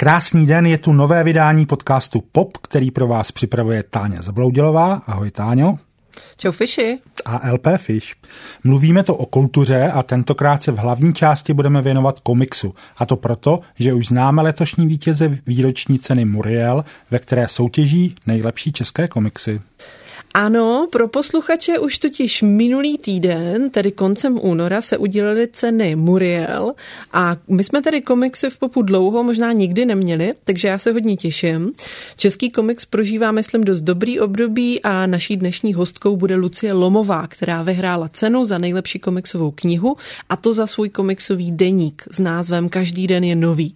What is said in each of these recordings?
Krásný den, je tu nové vydání podcastu Pop, který pro vás připravuje Táňa Zabloudilová. Ahoj Táňo. Čau Fishi. A LP Fish. Mluvíme to o kultuře a tentokrát se v hlavní části budeme věnovat komiksu. A to proto, že už známe letošní vítěze výroční ceny Muriel, ve které soutěží nejlepší české komiksy. Ano, pro posluchače už totiž minulý týden, tedy koncem února, se udělily ceny Muriel a my jsme tady komiksy v Popu dlouho možná nikdy neměli, takže já se hodně těším. Český komiks prožívá, myslím, dost dobrý období a naší dnešní hostkou bude Lucie Lomová, která vyhrála cenu za nejlepší komiksovou knihu a to za svůj komiksový deník s názvem Každý den je nový.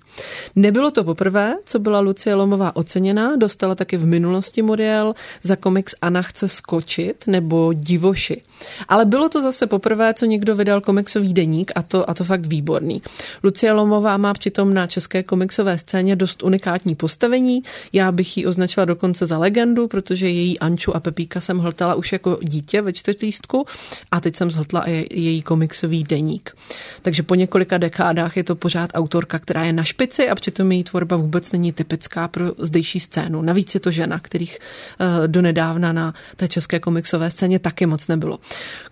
Nebylo to poprvé, co byla Lucie Lomová oceněna, dostala taky v minulosti Muriel za komiks Anna chce skočit nebo Divoši. Ale bylo to zase poprvé, co někdo vydal komiksový deník a to fakt výborný. Lucie Lomová má přitom na české komiksové scéně dost unikátní postavení. Já bych ji označila dokonce za legendu, protože její Anču a Pepíka jsem hltala už jako dítě ve Čtyřlístku a teď jsem zhltla její komiksový deník. Takže po několika dekádách je to pořád autorka, která je na špici a přitom její tvorba vůbec není typická pro zdejší scénu. Navíc je to žena, kterých donedávna na té české komiksové scéně taky moc nebylo.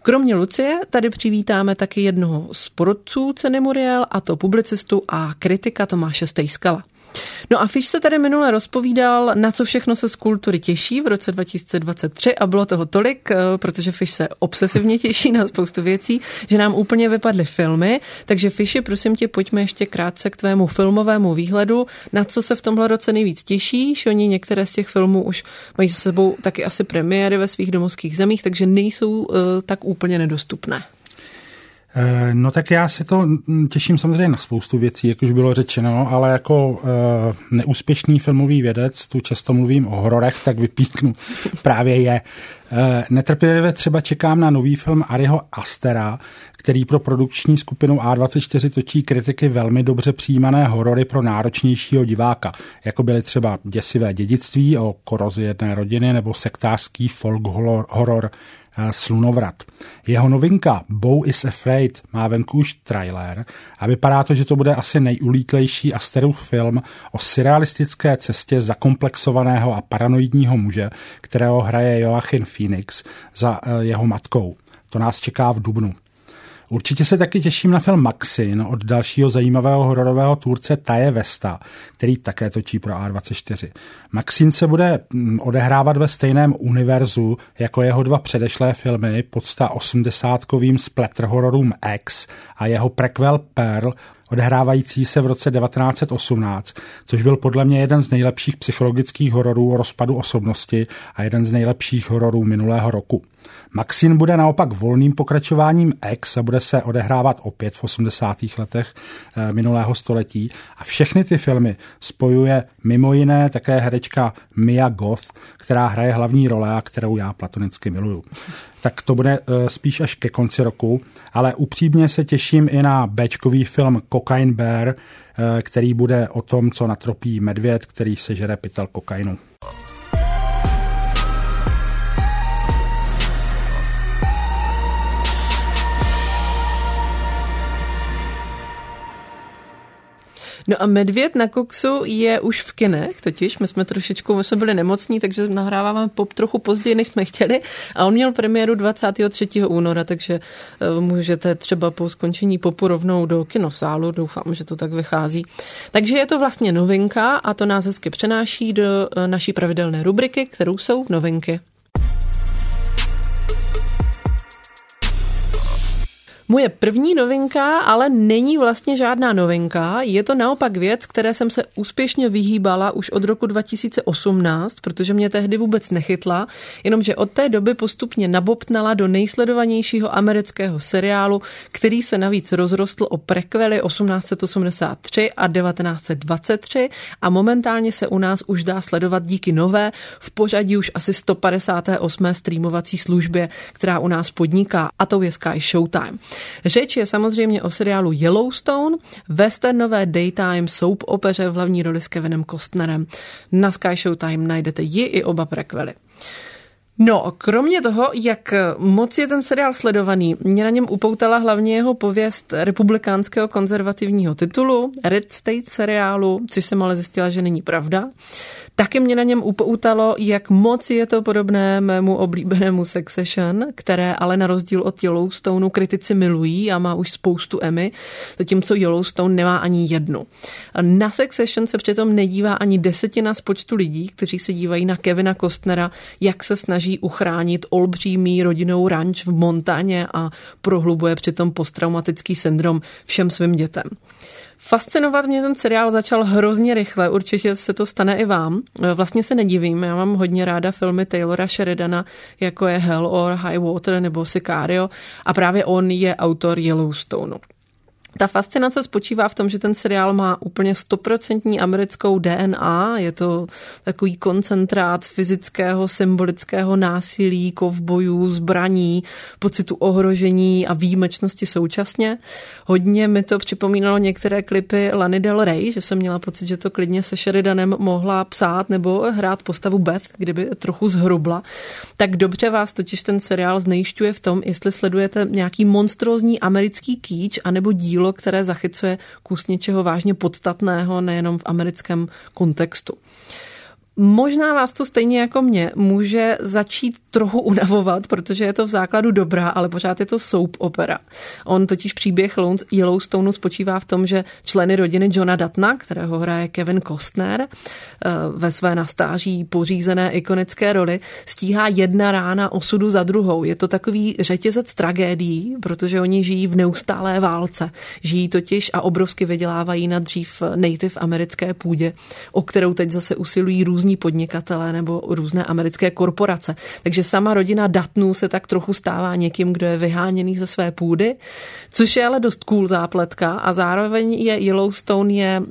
Kromě Lucie tady přivítáme taky jednoho z porodců ceny Muriel, a to publicistu a kritika Tomáše Stejskala. No a Fish se tady minule rozpovídal, na co všechno se z kultury těší v roce 2023 a bylo toho tolik, protože Fish se obsesivně těší na spoustu věcí, že nám úplně vypadly filmy, takže Fishi, prosím tě, pojďme ještě krátce k tvému filmovému výhledu, na co se v tomhle roce nejvíc těšíš, oni některé z těch filmů už mají za sebou taky asi premiéry ve svých domovských zemích, takže nejsou tak úplně nedostupné. No tak já se to těším samozřejmě na spoustu věcí, jak už bylo řečeno, ale jako neúspěšný filmový vědec, tu často mluvím o hororech, tak vypíknu právě je. Netrpělivě třeba čekám na nový film Ariho Astera, který pro produkční skupinu A24 točí kritiky velmi dobře přijímané horory pro náročnějšího diváka, jako byly třeba Děsivé dědictví o korozi jedné rodiny nebo sektářský folk horor Slunovrat. Jeho novinka Bo is Afraid má venku už trailer a vypadá to, že to bude asi nejulítlejší Asterův film o surrealistické cestě zakomplexovaného a paranoidního muže, kterého hraje Joaquin Phoenix za jeho matkou. To nás čeká v dubnu. Určitě se taky těším na film Maxin od dalšího zajímavého hororového tvůrce Taje Vesta, který také točí pro A24. Maxin se bude odehrávat ve stejném univerzu jako jeho dva předešlé filmy, podsta 80-kovým splatterhororům X a jeho prequel Pearl, odehrávající se v roce 1918, což byl podle mě jeden z nejlepších psychologických hororů o rozpadu osobnosti a jeden z nejlepších hororů minulého roku. Maxin bude naopak volným pokračováním X a bude se odehrávat opět v 80. letech minulého století a všechny ty filmy spojuje mimo jiné také herečka Mia Goth, která hraje hlavní role a kterou já platonicky miluju. Tak to bude spíš až ke konci roku, ale upřímně se těším i na béčkový film Cocaine Bear, který bude o tom, co natropí medvěd, který sežere pytel kokainu. No a Medvěd na Kuksu je už v kinech, totiž my jsme byli nemocní, takže nahráváme Pop trochu později, než jsme chtěli a on měl premiéru 23. února, takže můžete třeba po skončení Popu rovnou do kinosálu, doufám, že to tak vychází. Takže je to vlastně novinka a to nás hezky přenáší do naší pravidelné rubriky, kterou jsou novinky. Moje první novinka, ale není vlastně žádná novinka, je to naopak věc, které jsem se úspěšně vyhýbala už od roku 2018, protože mě tehdy vůbec nechytla, jenomže od té doby postupně nabobtnala do nejsledovanějšího amerického seriálu, který se navíc rozrostl o prequely 1883 a 1923 a momentálně se u nás už dá sledovat díky nové, v pořadí už asi 158. streamovací službě, která u nás podniká, a tou je Sky Showtime. Řeč je samozřejmě o seriálu Yellowstone, westernové daytime soap opeře v hlavní roli s Kevinem Costnerem. Na Sky Showtime najdete ji i oba prequely. No, kromě toho, jak moc je ten seriál sledovaný, mě na něm upoutala hlavně jeho pověst republikánského konzervativního titulu, Red State seriálu, což jsem ale zjistila, že není pravda. Taky mě na něm upoutalo, jak moc je to podobné mému oblíbenému Succession, které ale na rozdíl od Yellowstoneu kritici milují a má už spoustu Emmy, zatímco Yellowstone nemá ani jednu. Na Succession se přitom nedívá ani desetina z počtu lidí, kteří se dívají na Kevina Costnera, jak se snaží uchránit olbřímý rodinnou ranč v Montaně a prohlubuje přitom posttraumatický syndrom všem svým dětem. Fascinovat mě ten seriál začal hrozně rychle, určitě se to stane i vám. Vlastně se nedivím, já mám hodně ráda filmy Taylora Sheridana, jako je Hell or High Water nebo Sicario, a právě on je autor Yellowstoneu. Ta fascinace spočívá v tom, že ten seriál má úplně 100% americkou DNA, je to takový koncentrát fyzického, symbolického násilí, kovbojů, zbraní, pocitu ohrožení a výjimečnosti současně. Hodně mi to připomínalo některé klipy Lany Del Rey, že jsem měla pocit, že to klidně se Sheridanem mohla psát nebo hrát postavu Beth, kdyby trochu zhrubla. Tak dobře vás totiž ten seriál znejišťuje v tom, jestli sledujete nějaký monstrózní americký kýč anebo díl, které zachycuje kus něčeho vážně podstatného, nejenom v americkém kontextu. Možná vás to stejně jako mě může začít trochu unavovat, protože je to v základu dobrá, ale pořád je to soap opera. On totiž příběh Yellowstoneu spočívá v tom, že členy rodiny Johna Duttona, kterého hraje Kevin Costner, ve své na stáří pořízené ikonické roli, stíhá jedna rána osudu za druhou. Je to takový řetězec tragédií, protože oni žijí v neustálé válce. Žijí totiž a obrovsky vydělávají na dřív native americké půdě, o kterou teď zase usilují různí podnikatelé nebo různé americké korporace. Takže sama rodina Duttonů se tak trochu stává někým, kdo je vyháněný ze své půdy, což je ale dost cool zápletka a zároveň Yellowstone je,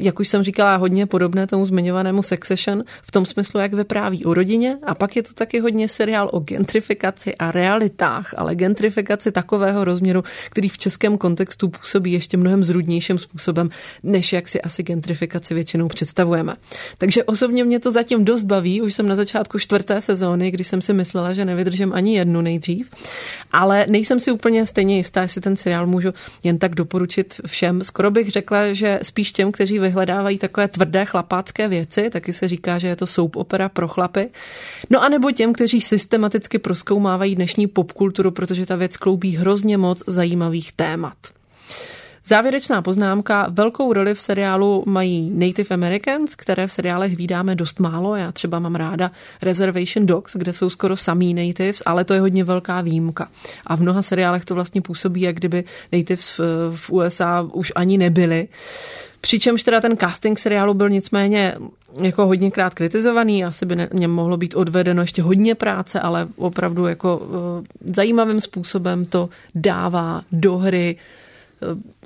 jak už jsem říkala, hodně podobné tomu zmiňovanému Succession v tom smyslu, jak vypráví o rodině, a pak je to taky hodně seriál o gentrifikaci a realitách, ale gentrifikaci takového rozměru, který v českém kontextu působí ještě mnohem zrůdnějším způsobem, než jak si asi gentrifikaci většinou představujeme. Takže osobně mě to zatím dost baví, už jsem na začátku 4. sezóny, když jsem si myslela, že nevydržím ani jednu nejdřív, ale nejsem si úplně stejně jistá, jestli ten seriál můžu jen tak doporučit všem. Skoro bych řekla, že spíš těm, kteří vyhledávají takové tvrdé chlapácké věci, taky se říká, že je to soap opera pro chlapy, no a nebo těm, kteří systematicky prozkoumávají dnešní popkulturu, protože ta věc kloubí hrozně moc zajímavých témat. Závěrečná poznámka, velkou roli v seriálu mají Native Americans, které v seriálech vídáme dost málo. Já třeba mám ráda Reservation Dogs, kde jsou skoro samý Natives, ale to je hodně velká výjimka. A v mnoha seriálech to vlastně působí, jak kdyby Natives v USA už ani nebyli. Přičemž teda ten casting seriálu byl nicméně jako hodněkrát kritizovaný, asi by něm mohlo být odvedeno ještě hodně práce, ale opravdu jako zajímavým způsobem to dává do hry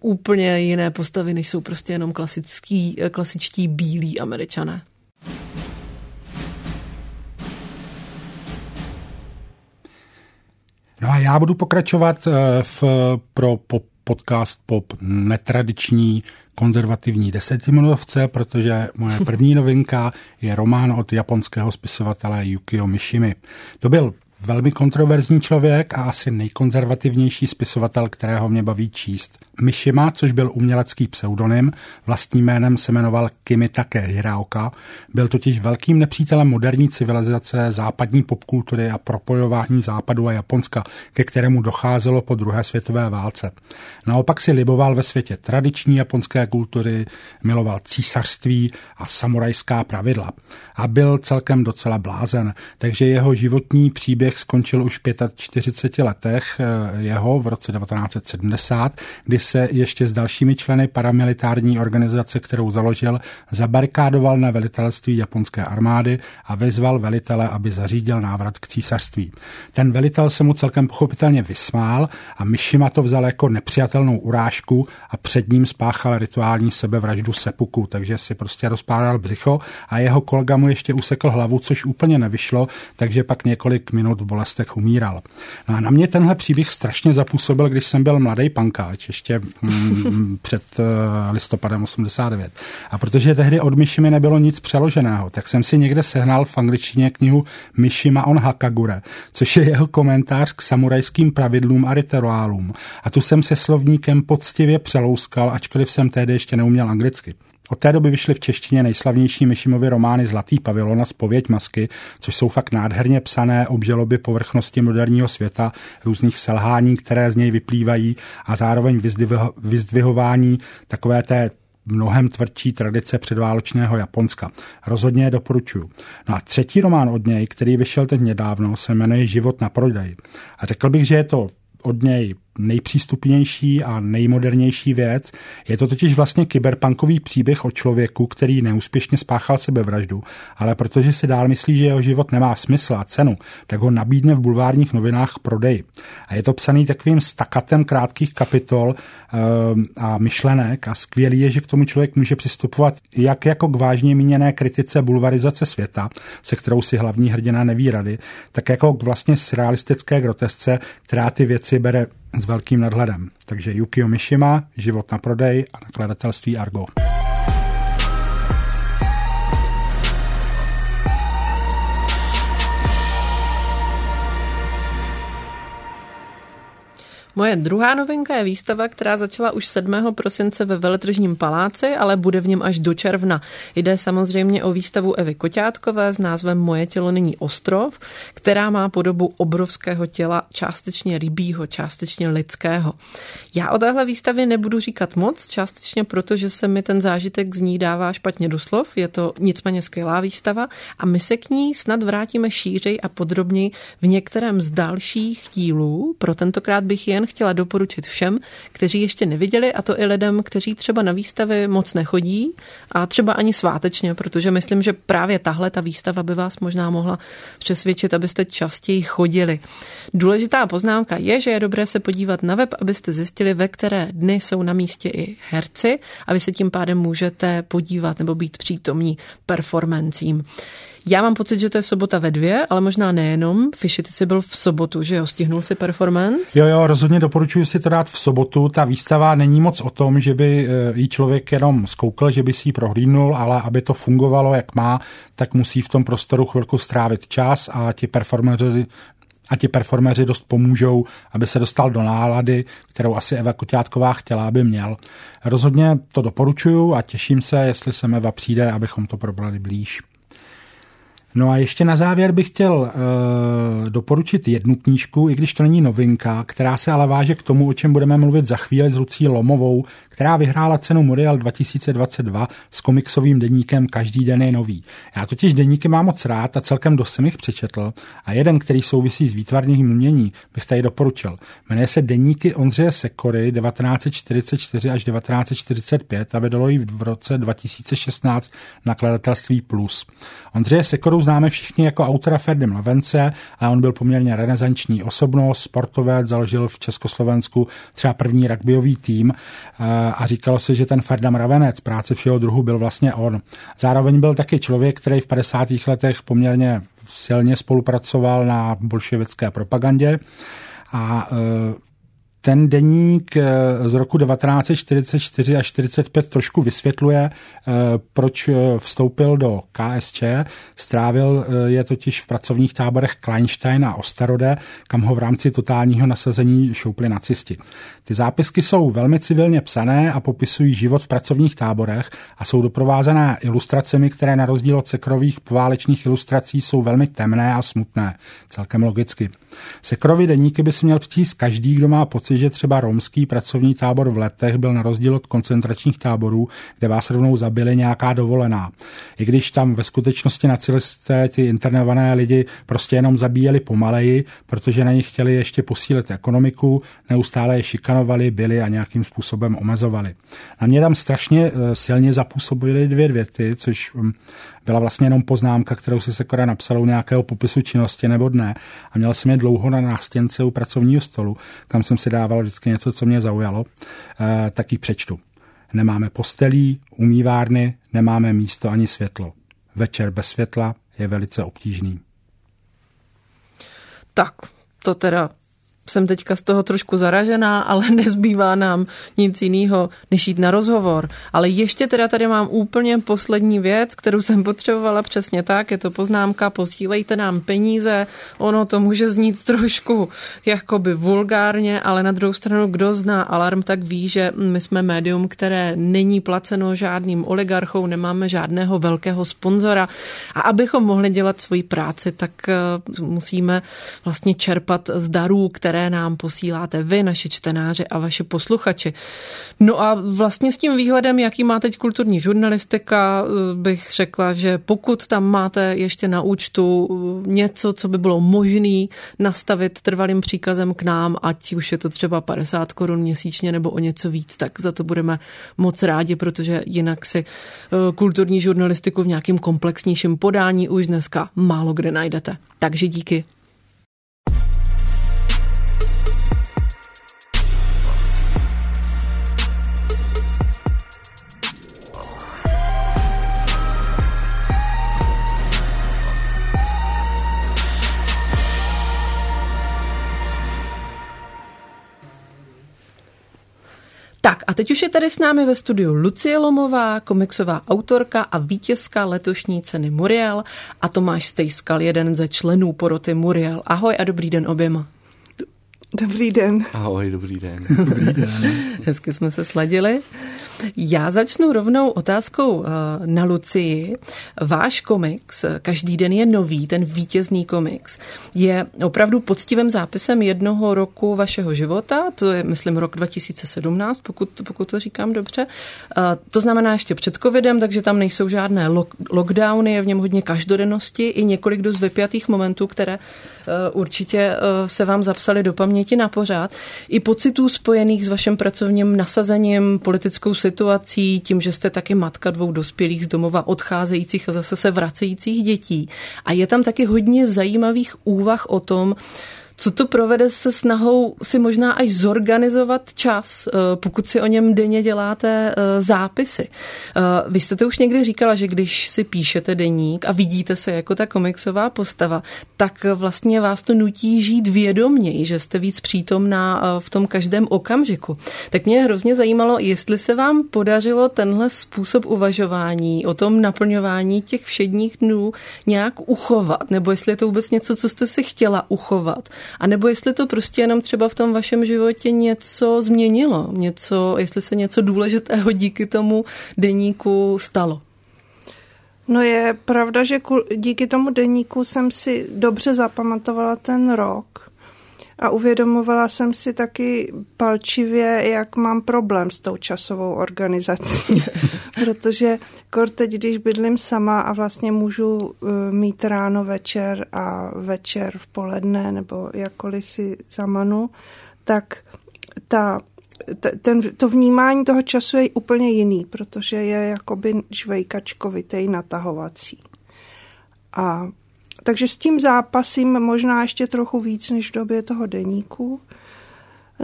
úplně jiné postavy, než jsou prostě jenom klasičtí bílí Američané. No a já budu pokračovat pro podcast Pop netradiční konzervativní desetiminutovce, protože moje první novinka je román od japonského spisovatele Yukio Mishimy. To byl velmi kontroverzní člověk a asi nejkonzervativnější spisovatel, kterého mě baví číst. Mishima, což byl umělecký pseudonym, vlastním jménem se jmenoval Kimitake Hiraoka, byl totiž velkým nepřítelem moderní civilizace, západní popkultury a propojování Západu a Japonska, ke kterému docházelo po druhé světové válce. Naopak si liboval ve světě tradiční japonské kultury, miloval císařství a samurajská pravidla a byl celkem docela blázen, takže jeho životní příběh skončil už v 45 letech jeho v roce 1970, kdy se ještě s dalšími členy paramilitární organizace, kterou založil, zabarikádoval na velitelství japonské armády a vyzval velitele, aby zařídil návrat k císařství. Ten velitel se mu celkem pochopitelně vysmál a Mishima to vzal jako nepřijatelnou urážku a před ním spáchal rituální sebevraždu seppuku, takže si prostě rozpáral břicho a jeho kolega mu ještě usekl hlavu, což úplně nevyšlo, takže pak několik minut v bolestech umíral. No a na mě tenhle příběh strašně zapůsobil, když jsem byl mladý pankáč, ještě ještě před listopadem 89. A protože tehdy od Mishimy nebylo nic přeloženého, tak jsem si někde sehnal v angličtině knihu Mishima on Hakagure, což je jeho komentář k samurajským pravidlům a rituálům. A tu jsem se slovníkem poctivě přelouskal, ačkoliv jsem tehdy ještě neuměl anglicky. Od té doby vyšly v češtině nejslavnější Mishimovy romány Zlatý pavilon a Zpověď masky, což jsou fakt nádherně psané obžaloby povrchnosti moderního světa, různých selhání, které z něj vyplývají a zároveň vyzdvihování takové té mnohem tvrdší tradice předválečného Japonska. Rozhodně je doporučuju. No a třetí román od něj, který vyšel teď nedávno, se jmenuje Život na prodej. A řekl bych, že je to od něj nejpřístupnější a nejmodernější věc. Je to totiž vlastně kyberpunkový příběh o člověku, který neúspěšně spáchal sebevraždu, ale protože si dál myslí, že jeho život nemá smysl a cenu, tak ho nabídne v bulvárních novinách k prodeji. A je to psaný takovým stakatem krátkých kapitol a myšlenek a skvělý je, že k tomu člověk může přistupovat jak jako k vážně míněné kritice bulvarizace světa, se kterou si hlavní hrdina neví rady, tak jako k vlastně surrealistické grotesce, která ty věci bere s velkým nadhledem. Takže Yukio Mishima, Život na prodej a nakladatelství Argo. Moje druhá novinka je výstava, která začala už 7. prosince ve Veletržním paláci, ale bude v něm až do června. Jde samozřejmě o výstavu Evy Koťátkové s názvem Moje tělo není ostrov, která má podobu obrovského těla, částečně rybího, částečně lidského. Já o téhle výstavě nebudu říkat moc, částečně proto, že se mi ten zážitek z ní dává špatně do slov. Je to nicméně skvělá výstava a my se k ní snad vrátíme šířej a podrobněji v některém z dalších dílů. Pro tentokrát bych jen chtěla doporučit všem, kteří ještě neviděli, a to i lidem, kteří třeba na výstavy moc nechodí a třeba ani svátečně, protože myslím, že právě tahle ta výstava by vás možná mohla přesvědčit, abyste častěji chodili. Důležitá poznámka je, že je dobré se podívat na web, abyste zjistili, ve které dny jsou na místě i herci a vy se tím pádem můžete podívat nebo být přítomní performancím. Já mám pocit, že to je sobota ve 2, ale možná nejenom. Fiši, ty jsi byl v sobotu, že jo? Stihnul si performance? Jo, rozhodně doporučuji si to dát v sobotu. Ta výstava není moc o tom, že by jí člověk jenom zkoukl, že by si ji prohlídnul, ale aby to fungovalo, jak má, tak musí v tom prostoru chvilku strávit čas a ti performeři dost pomůžou, aby se dostal do nálady, kterou asi Eva Koťátková chtěla, aby měl. Rozhodně to doporučuji a těším se, jestli sem Eva přijde, abychom to probrali blíž. No a ještě na závěr bych chtěl doporučit jednu knížku, i když to není novinka, která se ale váže k tomu, o čem budeme mluvit za chvíli s Lucí Lomovou, která vyhrála cenu Muriel 2022 s komiksovým deníkem Každý den je nový. Já totiž deníky mám moc rád a celkem dost jsem jich přečetl a jeden, který souvisí s výtvarným uměním, bych tady doporučil. Jmenuje se Deníky Ondřeje Sekory 1944 až 1945 a vydalo ji v roce 2016 nakladatelství Plus. Ondřeje Sekoru známe všichni jako autora Ferdim Lavence, ale on byl poměrně renesanční osobnost, sportovec, založil v Československu třeba první rugbyový tým a říkalo se, že ten Ferdam Ravenec práce všeho druhu byl vlastně on. Zároveň byl taky člověk, který v 50. letech poměrně silně spolupracoval na bolševické propagandě a ten deník z roku 1944 až 1945 trošku vysvětluje, proč vstoupil do KSČ. Strávil je totiž v pracovních táborech Kleinstein a Osterode, kam ho v rámci totálního nasazení šoupli nacisti. Ty zápisky jsou velmi civilně psané a popisují život v pracovních táborech a jsou doprovázené ilustracemi, které na rozdíl od Sekorových poválečných ilustrací jsou velmi temné a smutné. Celkem logicky. Sekorovy deníky by si měl přečíst každý, kdo má pocit, že třeba romský pracovní tábor v Letech byl na rozdíl od koncentračních táborů, kde vás rovnou zabili, nějaká dovolená. I když tam ve skutečnosti nacisté ty internované lidi prostě jenom zabíjeli pomaleji, protože na nich chtěli ještě posílit ekonomiku, neustále je šikanovali, byli a nějakým způsobem omezovali. Na mě tam strašně silně zapůsobily dvě věty, což byla vlastně jenom poznámka, kterou si Sekora napsal u nějakého popisu činnosti nebo dne a měl jsem je dlouho na nástěnce u pracovního stolu, kam jsem si dával vždycky něco, co mě zaujalo, tak ji přečtu. Nemáme postelí, umývárny, nemáme místo ani světlo. Večer bez světla je velice obtížný. Tak, to teda jsem teďka z toho trošku zaražená, ale nezbývá nám nic jiného, než jít na rozhovor. Ale ještě teda tady mám úplně poslední věc, kterou jsem potřebovala přesně tak, je to poznámka, posílejte nám peníze, ono to může znít trošku jakoby vulgárně, ale na druhou stranu, kdo zná Alarm, tak ví, že my jsme médium, které není placeno žádným oligarchou, nemáme žádného velkého sponzora a abychom mohli dělat svoji práci, tak musíme vlastně čerpat z darů, které nám posíláte vy, naši čtenáři a vaši posluchači. No a vlastně s tím výhledem, jaký má teď kulturní žurnalistika, bych řekla, že pokud tam máte ještě na účtu něco, co by bylo možné nastavit trvalým příkazem k nám, ať už je to třeba 50 korun měsíčně nebo o něco víc, tak za to budeme moc rádi, protože jinak si kulturní žurnalistiku v nějakým komplexnějším podání už dneska málo kde najdete. Takže díky. Tak a teď už je tady s námi ve studiu Lucie Lomová, komiksová autorka a vítězka letošní ceny Muriel a Tomáš Stejskal, jeden ze členů poroty Muriel. Ahoj a dobrý den oběma. Dobrý den. Ahoj, dobrý den. Dobrý den. Hezky jsme se sladili. Já začnu rovnou otázkou na Lucii. Váš komiks, každý den je nový, ten vítězný komiks, je opravdu poctivým zápisem jednoho roku vašeho života, to je, myslím, rok 2017, pokud to říkám dobře. To znamená ještě před covidem, takže tam nejsou žádné lockdowny, je v něm hodně každodennosti i několik dost vypjatých momentů, které určitě se vám zapsaly do paměti na pořád. I pocitů spojených s vaším pracovním nasazením, politickou situací, tím, že jste taky matka dvou dospělých z domova odcházejících a zase se vracejících dětí. A je tam taky hodně zajímavých úvah o tom, co to provede se snahou si možná až zorganizovat čas, pokud si o něm denně děláte zápisy. Vy jste to už někdy říkala, že když si píšete deník a vidíte se jako ta komiksová postava, tak vlastně vás to nutí žít vědomněji, že jste víc přítomná v tom každém okamžiku. Tak mě hrozně zajímalo, jestli se vám podařilo tenhle způsob uvažování o tom naplňování těch všedních dnů nějak uchovat, nebo jestli je to vůbec něco, co jste si chtěla uchovat. A nebo jestli to prostě jenom třeba v tom vašem životě něco změnilo, jestli se něco důležitého díky tomu deníku stalo. No je pravda, že díky tomu deníku jsem si dobře zapamatovala ten rok a uvědomovala jsem si taky palčivě, jak mám problém s tou časovou organizací. Protože teď, když bydlím sama a vlastně můžu mít ráno, večer a večer v poledne nebo jakkoliv si zamanu, tak to vnímání toho času je úplně jiný, protože je jakoby žvejkačkovitej, natahovací. A takže s tím zápasím možná ještě trochu víc než v době toho deníku.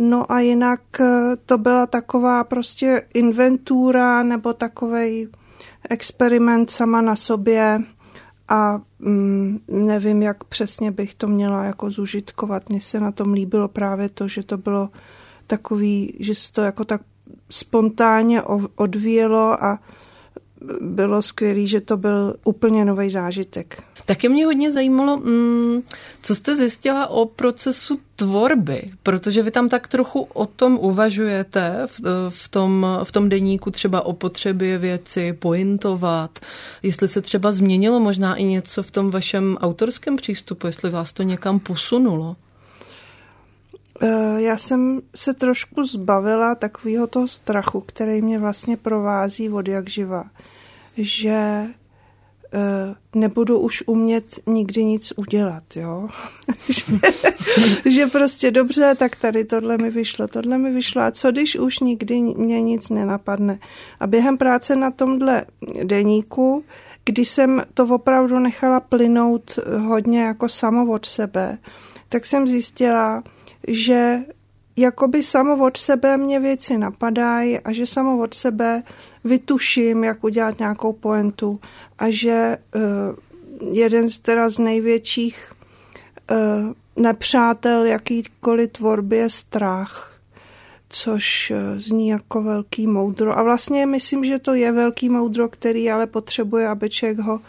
No a jinak to byla taková prostě inventura nebo takovej experiment sama na sobě a nevím, jak přesně bych to měla jako zužitkovat. Mně se na tom líbilo právě to, že to bylo takový, že se to jako tak spontánně odvíjelo a bylo skvělý, že to byl úplně nový zážitek. Taky mě hodně zajímalo, co jste zjistila o procesu tvorby, protože vy tam tak trochu o tom uvažujete v tom deníku třeba o potřebě věci pointovat, jestli se třeba změnilo možná i něco v tom vašem autorském přístupu, jestli vás to někam posunulo. Já jsem se trošku zbavila takového toho strachu, který mě vlastně provází od jak živa, že nebudu už umět nikdy nic udělat, jo? Že prostě dobře, tak tady tohle mi vyšlo a co když už nikdy mě nic nenapadne. A během práce na tomhle deníku, kdy jsem to opravdu nechala plynout hodně jako samo od sebe, tak jsem zjistila, že jakoby samo od sebe mě věci napadají a že samo od sebe vytuším, jak udělat nějakou pointu a že jeden z největších nepřátel jakýkoliv tvorby je strach, což zní jako velký moudro. A vlastně myslím, že to je velký moudro, který ale potřebuje, aby člověk ho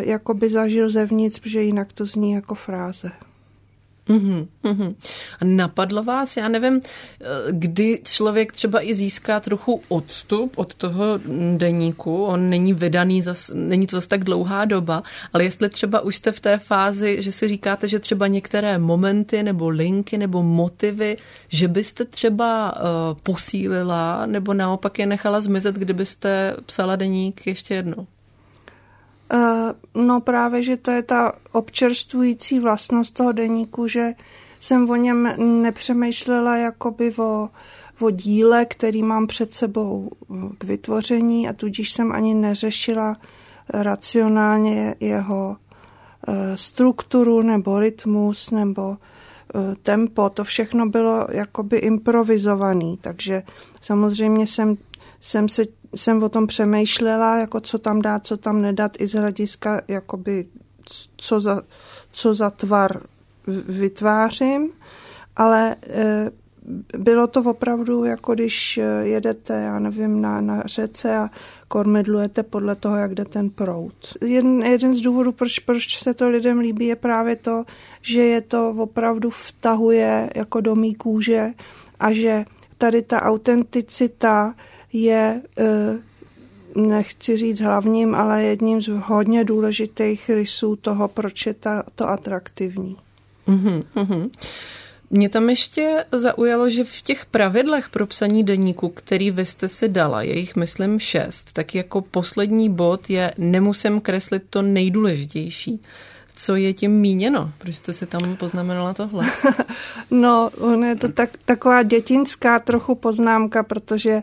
jakoby zažil zevnitř, protože jinak to zní jako fráze. Uhum, uhum. Napadlo vás, já nevím, kdy člověk třeba i získá trochu odstup od toho deníku, on není vydaný, není to zase tak dlouhá doba, ale jestli třeba už jste v té fázi, že si říkáte, že třeba některé momenty nebo linky nebo motivy, že byste třeba posílila nebo naopak je nechala zmizet, kdybyste psala deník ještě jednou? No právě, že to je ta občerstvující vlastnost toho deníku, že jsem o něm nepřemýšlela jakoby o díle, který mám před sebou k vytvoření a tudíž jsem ani neřešila racionálně jeho strukturu nebo rytmus nebo tempo. To všechno bylo jakoby improvizovaný, takže samozřejmě jsem o tom přemýšlela, jako co tam dát, co tam nedat, i z hlediska, jakoby, co za tvar vytvářím, ale bylo to opravdu, jako když jedete, já nevím, na řece a kormidlujete podle toho, jak jde ten proud. Jeden z důvodů, proč se to lidem líbí, je právě to, že je to opravdu vtahuje jako do mý kůže a že tady ta autenticita je, nechci říct hlavním, ale jedním z hodně důležitých rysů toho, proč je to atraktivní. Mm-hmm, mm-hmm. Mě tam ještě zaujalo, že v těch pravidlech pro psaní deníku, který vy jste si dala, je jich myslím 6, tak jako poslední bod je nemusím kreslit to nejdůležitější. Co je tím míněno? Proč jste si tam poznamenala tohle? No, ono je to taková dětinská trochu poznámka, protože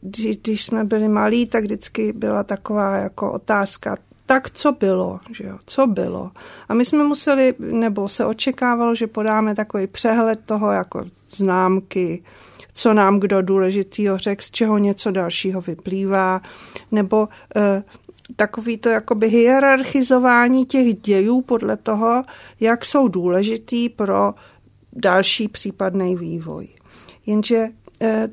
když jsme byli malí, tak vždycky byla taková jako otázka, tak co bylo, že jo? Co bylo? A my jsme museli, nebo se očekávalo, že podáme takový přehled toho jako známky, co nám kdo důležitýho řekl, z čeho něco dalšího vyplývá, nebo takový to jakoby hierarchizování těch dějů podle toho, jak jsou důležitý pro další případný vývoj. Jenže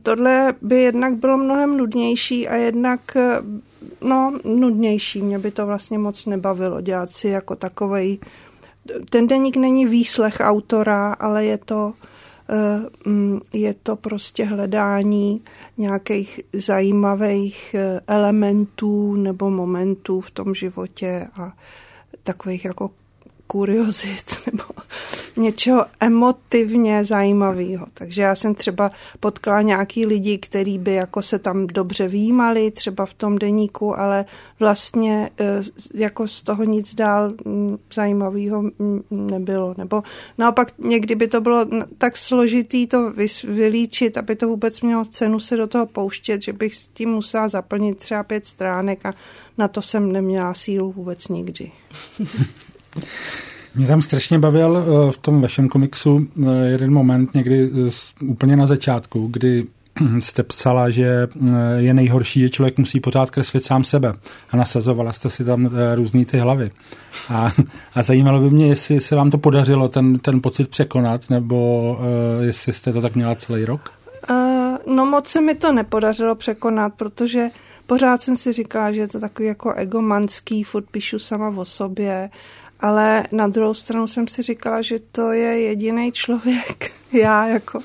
tohle by jednak bylo mnohem nudnější a jednak, nudnější. Mě by to vlastně moc nebavilo dělat si jako takovej. Ten deník není výslech autora, ale je to prostě hledání nějakých zajímavých elementů nebo momentů v tom životě a takových jako kuriozit nebo něčeho emotivně zajímavého. Takže já jsem třeba potkala nějaký lidi, který by jako se tam dobře výjímali třeba v tom deníku, ale vlastně jako z toho nic dál zajímavého nebylo. Nebo naopak někdy by to bylo tak složitý to vylíčit, aby to vůbec mělo cenu se do toho pouštět, že bych s tím musela zaplnit třeba 5 stránek a na to jsem neměla sílu vůbec nikdy. Mě tam strašně bavil v tom vašem komiksu jeden moment někdy úplně na začátku, kdy jste psala, že je nejhorší, že člověk musí pořád kreslit sám sebe a nasazovala jste si tam různý ty hlavy. A zajímalo by mě, jestli se vám to podařilo ten pocit překonat, nebo jestli jste to tak měla celý rok? No moc se mi to nepodařilo překonat, protože pořád jsem si říkala, že je to takový jako egomanský, furt píšu sama o sobě, ale na druhou stranu jsem si říkala, že to je jediný člověk, já jako,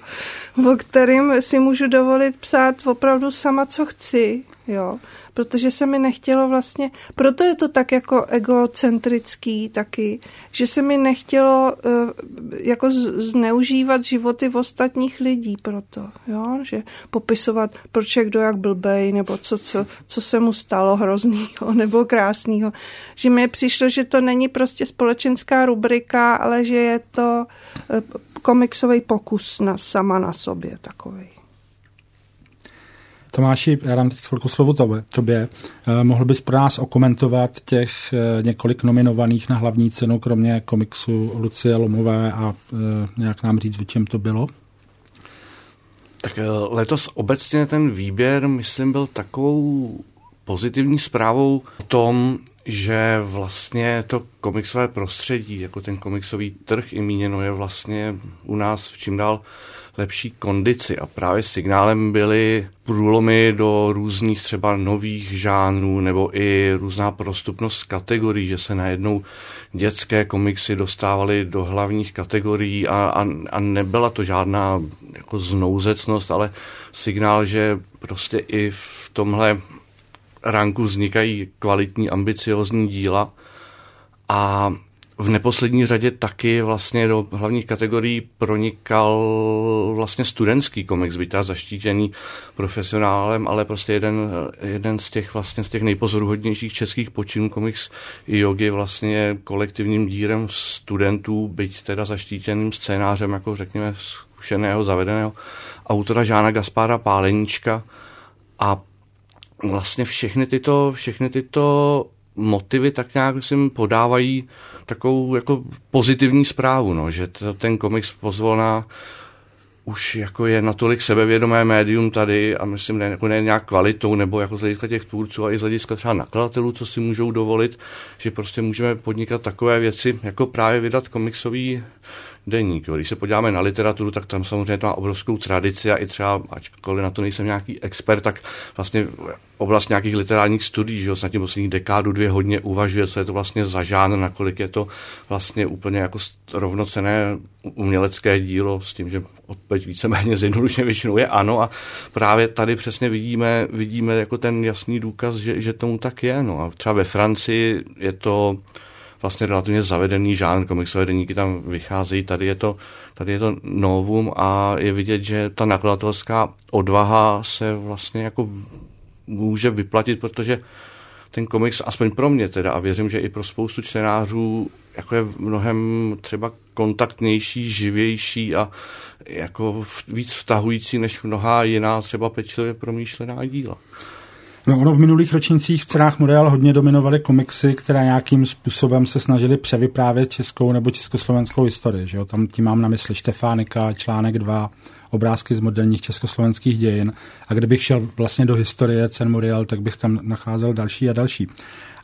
o kterým si můžu dovolit psát opravdu sama, co chci, jo, protože se mi nechtělo vlastně, proto je to tak jako egocentrický taky, že se mi nechtělo jako zneužívat životy ostatních lidí proto, jo, že popisovat, proč je kdo jak blbej, nebo co se mu stalo hroznýho, nebo krásnýho, že mi přišlo, že to není prostě společenská rubrika, ale že je to komiksový pokus sama na sobě takovej. Tomáši, já dám teď chvilku slovu tobě. Mohl bys pro nás okomentovat těch několik nominovaných na hlavní cenu, kromě komiksu Lucie Lomové a nějak nám říct, o čem to bylo? Tak letos obecně ten výběr, myslím, byl takovou pozitivní zprávou o tom, že vlastně to komiksové prostředí, jako ten komiksový trh i míněno, je vlastně u nás v čím dál lepší kondici a právě signálem byly průlomy do různých třeba nových žánrů nebo i různá prostupnost kategorií, že se najednou dětské komiksy dostávaly do hlavních kategorií a nebyla to žádná jako znouzecnost, ale signál, že prostě i v tomhle ranku vznikají kvalitní, ambiciózní díla a v neposlední řadě taky vlastně do hlavních kategorií pronikal vlastně studentský komiks, byť zaštítěný profesionálem, ale prostě jeden z těch vlastně z těch nejpozoruhodnějších českých počinů komiks i jogy vlastně kolektivním dírem studentů, byť teda zaštítěným scénářem, jako řekněme zkušeného, zavedeného autora Žána Gaspára Páleníčka a vlastně všechny tyto motivy tak nějak, myslím, podávají takovou jako pozitivní zprávu, no, že ten komiks pozvolna už jako je natolik sebevědomé médium tady a myslím ne nějak kvalitou nebo jako z hlediska těch tvůrců a i z hlediska třeba nakladatelů, co si můžou dovolit, že prostě můžeme podnikat takové věci, jako právě vydat komiksový deník. Když se podíváme na literaturu, tak tam samozřejmě to má obrovskou tradici a i třeba, ačkoliv na to nejsem nějaký expert, tak vlastně oblast nějakých literárních studií, že snad tím posledních dekádu, dvě hodně uvažuje, co je to vlastně za žánr, nakolik je to vlastně úplně jako rovnocenné umělecké dílo s tím, že odpověď víceméně zjednodušeně většinou je ano a právě tady přesně vidíme jako ten jasný důkaz, že tomu tak je. No a třeba ve Francii je to vlastně relativně zavedený žánr, komiksové deníky tam vycházejí, tady je to novum a je vidět, že ta nakladatelská odvaha se vlastně jako může vyplatit, protože ten komiks, aspoň pro mě teda, a věřím, že i pro spoustu čtenářů, jako je mnohem třeba kontaktnější, živější a jako víc vtahující než mnoha jiná třeba pečlivě promýšlená díla. No, ono v minulých ročnících v cenách Muriel hodně dominovaly komiksy, které nějakým způsobem se snažily převyprávět českou nebo československou historii. Že jo? Tam tím mám na mysli Štefánika, článek 2, obrázky z moderních československých dějin. A kdybych šel vlastně do historie cen Muriel, tak bych tam nacházel další a další.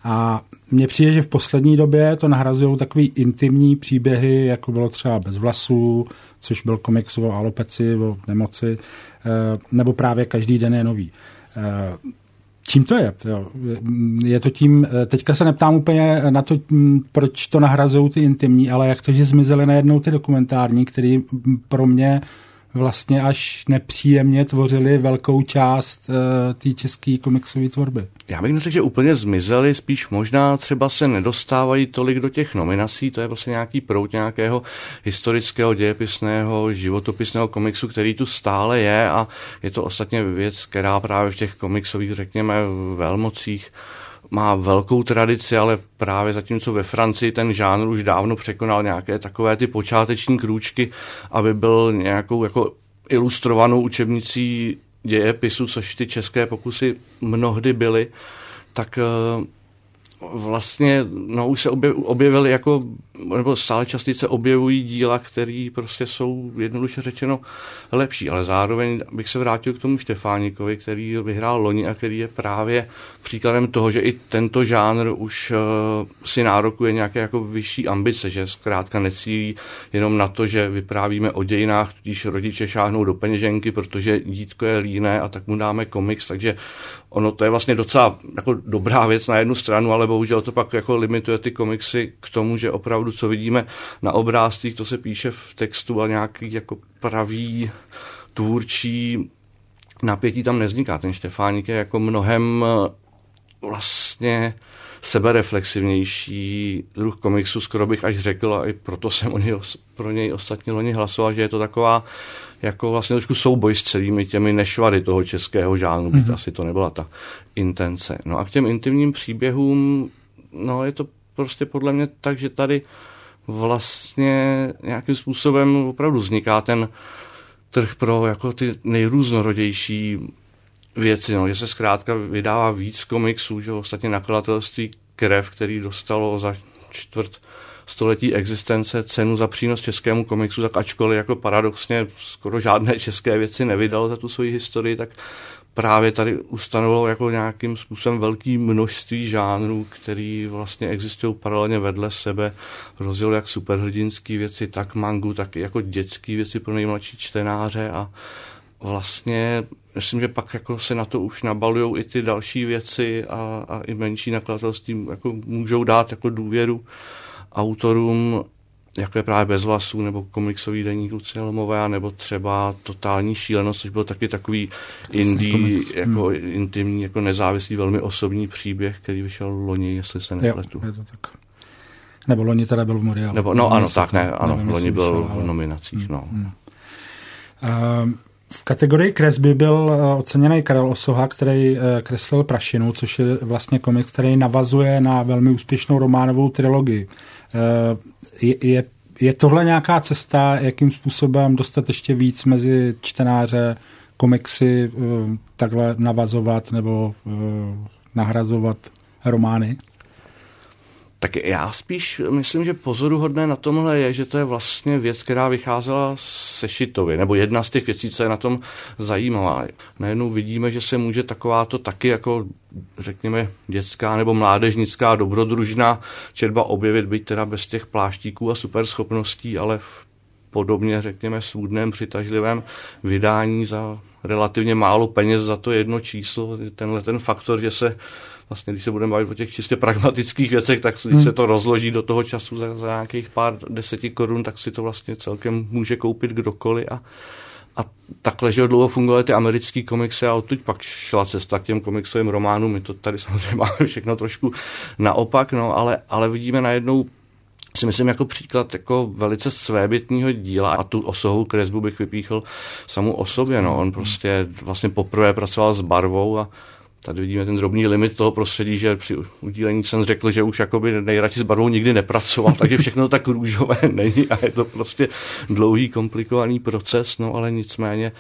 A mně přijde, že v poslední době to nahrazují takový intimní příběhy, jako bylo třeba Bez vlasů, což byl komiks o alopeci, o nemoci, nebo právě Každý den je nový. Čím to je? Je to tím, teďka se neptám úplně na to, proč to nahrazují ty intimní, ale jak to, že zmizely najednou ty dokumentární, které pro mě vlastně až nepříjemně tvořily velkou část té české komiksové tvorby. Já bych neřekl, že úplně zmizely, spíš možná třeba se nedostávají tolik do těch nominací, to je prostě nějaký proud nějakého historického, dějepisného, životopisného komiksu, který tu stále je a je to ostatně věc, která právě v těch komiksových, řekněme, velmocích má velkou tradici, ale právě zatímco ve Francii ten žánr už dávno překonal nějaké takové ty počáteční krůčky, aby byl nějakou jako ilustrovanou učebnicí dějepisu, což ty české pokusy mnohdy byly, tak vlastně no, už se objevily jako, nebo stále častěji se objevují díla, které prostě jsou jednoduše řečeno lepší, ale zároveň bych se vrátil k tomu Štefánikovi, který vyhrál loni a který je právě příkladem toho, že i tento žánr už si nárokuje nějaké jako vyšší ambice, že zkrátka necílí jenom na to, že vyprávíme o dějinách, tudíž rodiče šáhnou do peněženky, protože dítko je líné a tak mu dáme komiks, takže ono to je vlastně docela jako dobrá věc na jednu stranu, ale bohužel to pak jako limituje ty komiksy k tomu, že opravdu, co vidíme na obrázcích, to se píše v textu a nějaký jako pravý, tvůrčí napětí tam nevzniká. Ten Štefánik je jako mnohem vlastně sebereflexivnější druh komiksu, skoro bych až řekl, a i proto jsem pro něj ostatně loni hlasoval, že je to taková jako vlastně trošku souboj s celými těmi nešvary toho českého žánru, byť asi to nebyla ta intence. No a k těm intimním příběhům, no je to prostě podle mě tak, že tady vlastně nějakým způsobem opravdu vzniká ten trh pro jako ty nejrůznorodější věci, no, že se zkrátka vydává víc komiksů, že ostatně nakladatelství Krev, který dostalo za čtvrt století existence cenu za přínos českému komiksu, tak ačkoliv jako paradoxně skoro žádné české věci nevydal za tu svoji historii, tak právě tady ustanovilo jako nějakým způsobem velké množství žánrů, který vlastně existují paralelně vedle sebe. Rozdělil jak superhrdinské věci, tak mangu, tak i jako dětské věci pro nejmladší čtenáře a vlastně myslím, že pak jako se na to už nabalujou i ty další věci a i menší nakladatelství jako můžou dát jako důvěru autorům, jako je právě Bez vlasů, nebo komiksový deník Lucie Lomové, nebo třeba Totální šílenost, což byl taky takový indie, jako intimní, jako nezávislý, velmi osobní příběh, který vyšel loni, jestli se nepletu. Jo, je to tak. Nebo loni teda byl v Murielu. Nebo, no ano, tak ne, ano, nevím, loni byl vyšel, v nominacích, no. V kategorii kresby byl oceněný Karel Osoha, který kreslil Prašinu, což je vlastně komiks, který navazuje na velmi úspěšnou románovou trilogii. Je tohle nějaká cesta, jakým způsobem dostat ještě víc mezi čtenáře, komiksy, takhle navazovat nebo nahrazovat romány? Tak já spíš myslím, že pozoruhodné na tomhle je, že to je vlastně věc, která vycházela se šitově, nebo jedna z těch věcí, co je na tom zajímavá. Najednou vidíme, že se může takováto taky jako, řekněme, dětská nebo mládežnická dobrodružná četba objevit, byť teda bez těch pláštíků a superschopností, ale v podobně, řekněme, svůdném, přitažlivém vydání za relativně málo peněz za to jedno číslo. Tenhle ten faktor, že se vlastně, když se budeme bavit o těch čistě pragmatických věcech, tak když se to rozloží do toho času za nějakých pár 10 korun, tak si to vlastně celkem může koupit kdokoliv. A takhle, že dlouho fungovaly ty americký komiksy a odtud pak šla cesta k těm komiksovým románům. My to tady samozřejmě máme všechno trošku naopak, no, ale vidíme najednou, si myslím, jako příklad jako velice svébytného díla a tu Osohovu kresbu bych vypíchl samu o sobě. No. On prostě vlastně poprvé pracoval s barvou a tady vidíme ten drobný limit toho prostředí, že při udílení jsem řekl, že už jakoby nejradši s barvou nikdy nepracoval, takže všechno tak růžové není a je to prostě dlouhý, komplikovaný proces, no ale nicméně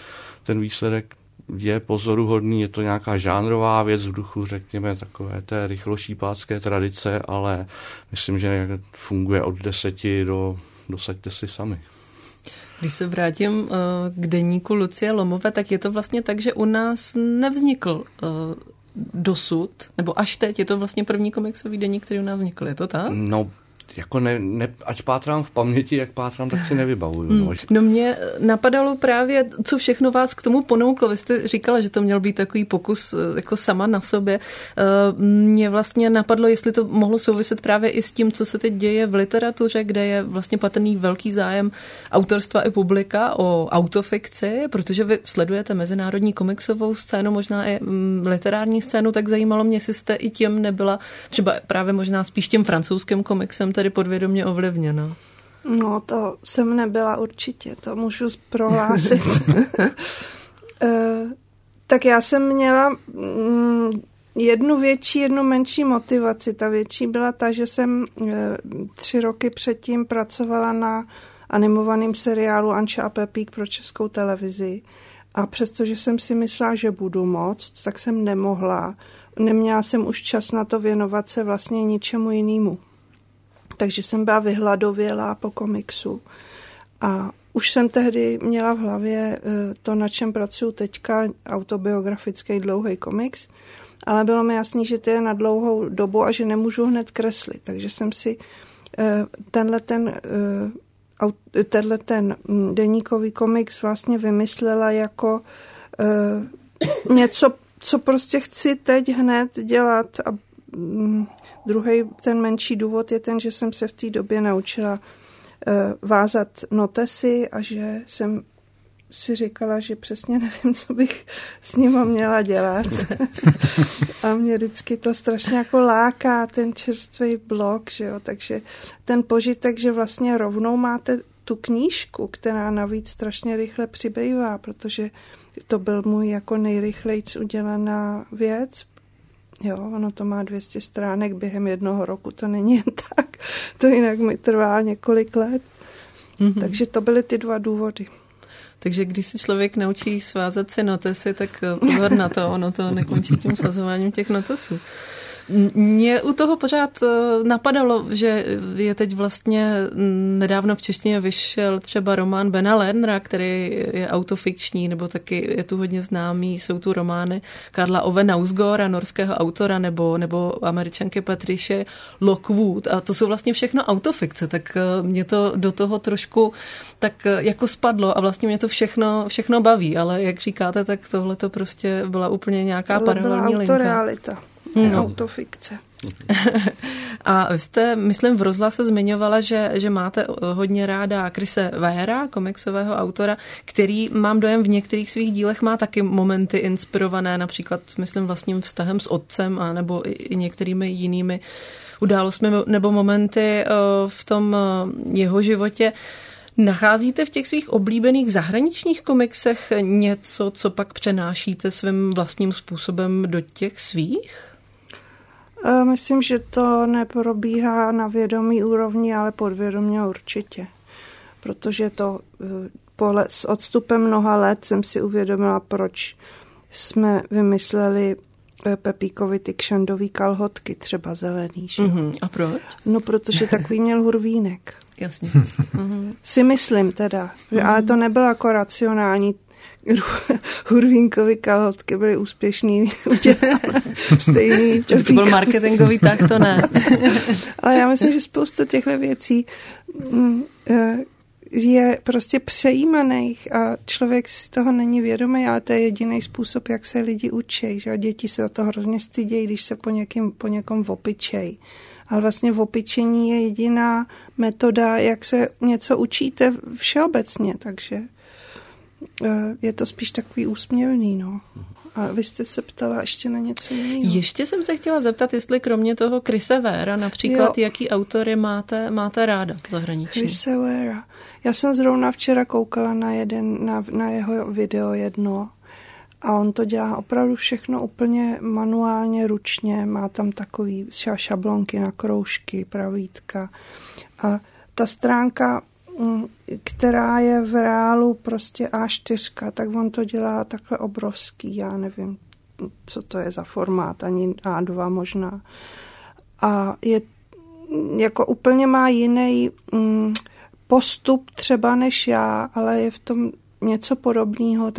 ten výsledek je pozoruhodný, je to nějaká žánrová věc v duchu, řekněme, takové té rychlošípácké tradice, ale myslím, že funguje od 10 do dosaďte si sami. Když se vrátím k deníku Lucie Lomové, tak je to vlastně tak, že u nás nevznikl dosud, nebo až teď, je to vlastně první komiksový deník, který u nás vznikl, je to tak? No, jako ne, ať pátrám v paměti, jak pátrám, tak si nevybavuju. No mě napadalo právě, co všechno vás k tomu ponouklo. Vy jste říkala, že to měl být takový pokus jako sama na sobě. Mě vlastně napadlo, jestli to mohlo souviset právě i s tím, co se teď děje v literatuře, kde je vlastně patrný velký zájem autorstva i publika o autofikci, protože vy sledujete mezinárodní komiksovou scénu, možná i literární scénu, tak zajímalo mě, jestli jste i těm nebyla třeba právě možná spíš tím francouzským komiksem tady podvědomě ovlivněna. No, to jsem nebyla určitě, to můžu prohlásit. Tak já jsem měla jednu větší, jednu menší motivaci. Ta větší byla ta, že jsem 3 roky předtím pracovala na animovaném seriálu Anča a Pepík pro Českou televizi. A přestože jsem si myslela, že budu moct, tak jsem nemohla. Neměla jsem už čas na to věnovat se vlastně ničemu jinému. Takže jsem byla vyhladovělá po komiksu. A už jsem tehdy měla v hlavě to, na čem pracuju teďka, autobiografický dlouhý komiks, ale bylo mi jasný, že to je na dlouhou dobu a že nemůžu hned kreslit. Takže jsem si tenhle ten deníkový komiks vlastně vymyslela jako něco, co prostě chci teď hned dělat. A druhý ten menší důvod je ten, že jsem se v té době naučila vázat notesy a že jsem si říkala, že přesně nevím, co bych s nima měla dělat. A mě vždycky to strašně jako láká, ten čerstvý blok, že jo, takže ten požitek, že vlastně rovnou máte tu knížku, která navíc strašně rychle přibývá, protože to byl můj jako nejrychlejc udělaná věc. Jo, ono to má 200 stránek během 1 roku, to není jen tak. To jinak mi trvá několik let. Mm-hmm. Takže to byly ty 2 důvody. Takže když se člověk naučí svázat si notesy, tak pozor na to, ono to nekončí tím svazováním těch notesů. Mě u toho pořád napadalo, že je teď vlastně nedávno v češtině vyšel třeba román Bena Lernera, který je autofikční, nebo taky je tu hodně známý, jsou tu romány Karla Ove Nausgora, norského autora, nebo Američanky Patricie Lockwood, a to jsou vlastně všechno autofikce, tak mě to do toho trošku tak jako spadlo a vlastně mě to všechno baví, ale jak říkáte, tak tohle to prostě byla úplně nějaká paralelní linka. To byla autorealita. Autofikce. A vy jste, myslím, v rozhlase zmiňovala, že máte hodně ráda Chrise Warea, komiksového autora, který, mám dojem, v některých svých dílech má taky momenty inspirované, například, myslím, vlastním vztahem s otcem, anebo i některými jinými událostmi nebo momenty v tom jeho životě. Nacházíte v těch svých oblíbených zahraničních komiksech něco, co pak přenášíte svým vlastním způsobem do těch svých? Myslím, že to neprobíhá na vědomí úrovni, ale podvědomě určitě. Protože to s odstupem mnoha let jsem si uvědomila, proč jsme vymysleli Pepíkovi ty kšandový kalhotky, třeba zelený. Že? Mm-hmm. A proč? No, protože takový měl hurvínek. Jasně. Mm-hmm. Si myslím teda, že, ale to nebylo jako racionální. Hurvínkovi kalhotky byly úspěšný. Stejný. To byl marketingový, tak to ne. Ale já myslím, že spousta těchto věcí je prostě přejímaných a člověk si toho není vědomý, ale to je jediný způsob, jak se lidi učí. Že? Děti se za to hrozně stydějí, když se po někom opičejí. Ale vlastně opičení je jediná metoda, jak se něco učíte všeobecně, takže je to spíš takový úsměvný, no. A vy jste se ptala ještě na něco jiného. Ještě jsem se chtěla zeptat, jestli kromě toho Chrise Warea například, jaký autory máte ráda zahraniční? Chrise Warea. Já jsem zrovna včera koukala na jeho video jedno a on to dělá opravdu všechno úplně manuálně, ručně. Má tam takový šablonky na kroužky, pravítka. A ta stránka, která je v reálu prostě A4, tak on to dělá takhle obrovský, já nevím, co to je za formát, ani A2 možná. A je jako úplně má jiný postup třeba než já, ale je v tom něco podobného,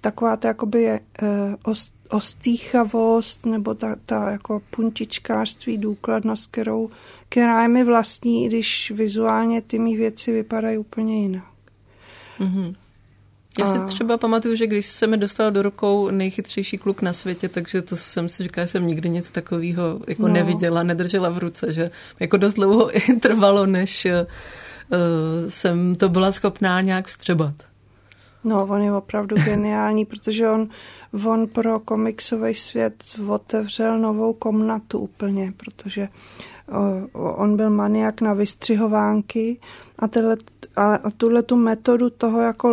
taková ta jakoby ostýchavost nebo ta jako puntičkářství, důkladnost, která je mi vlastní, když vizuálně ty mý věci vypadají úplně jinak. Mm-hmm. Já si třeba pamatuju, že když se mi dostal do rukou Nejchytřejší kluk na světě, takže to jsem si říkala, že jsem nikdy nic takového jako neviděla, nedržela v ruce, že jako dost dlouho trvalo, než jsem to byla schopná nějak vstřebat. No, on je opravdu geniální, protože on pro komiksový svět otevřel novou komnatu úplně, protože on byl maniak na vystřihovánky a tuhletu metodu toho jako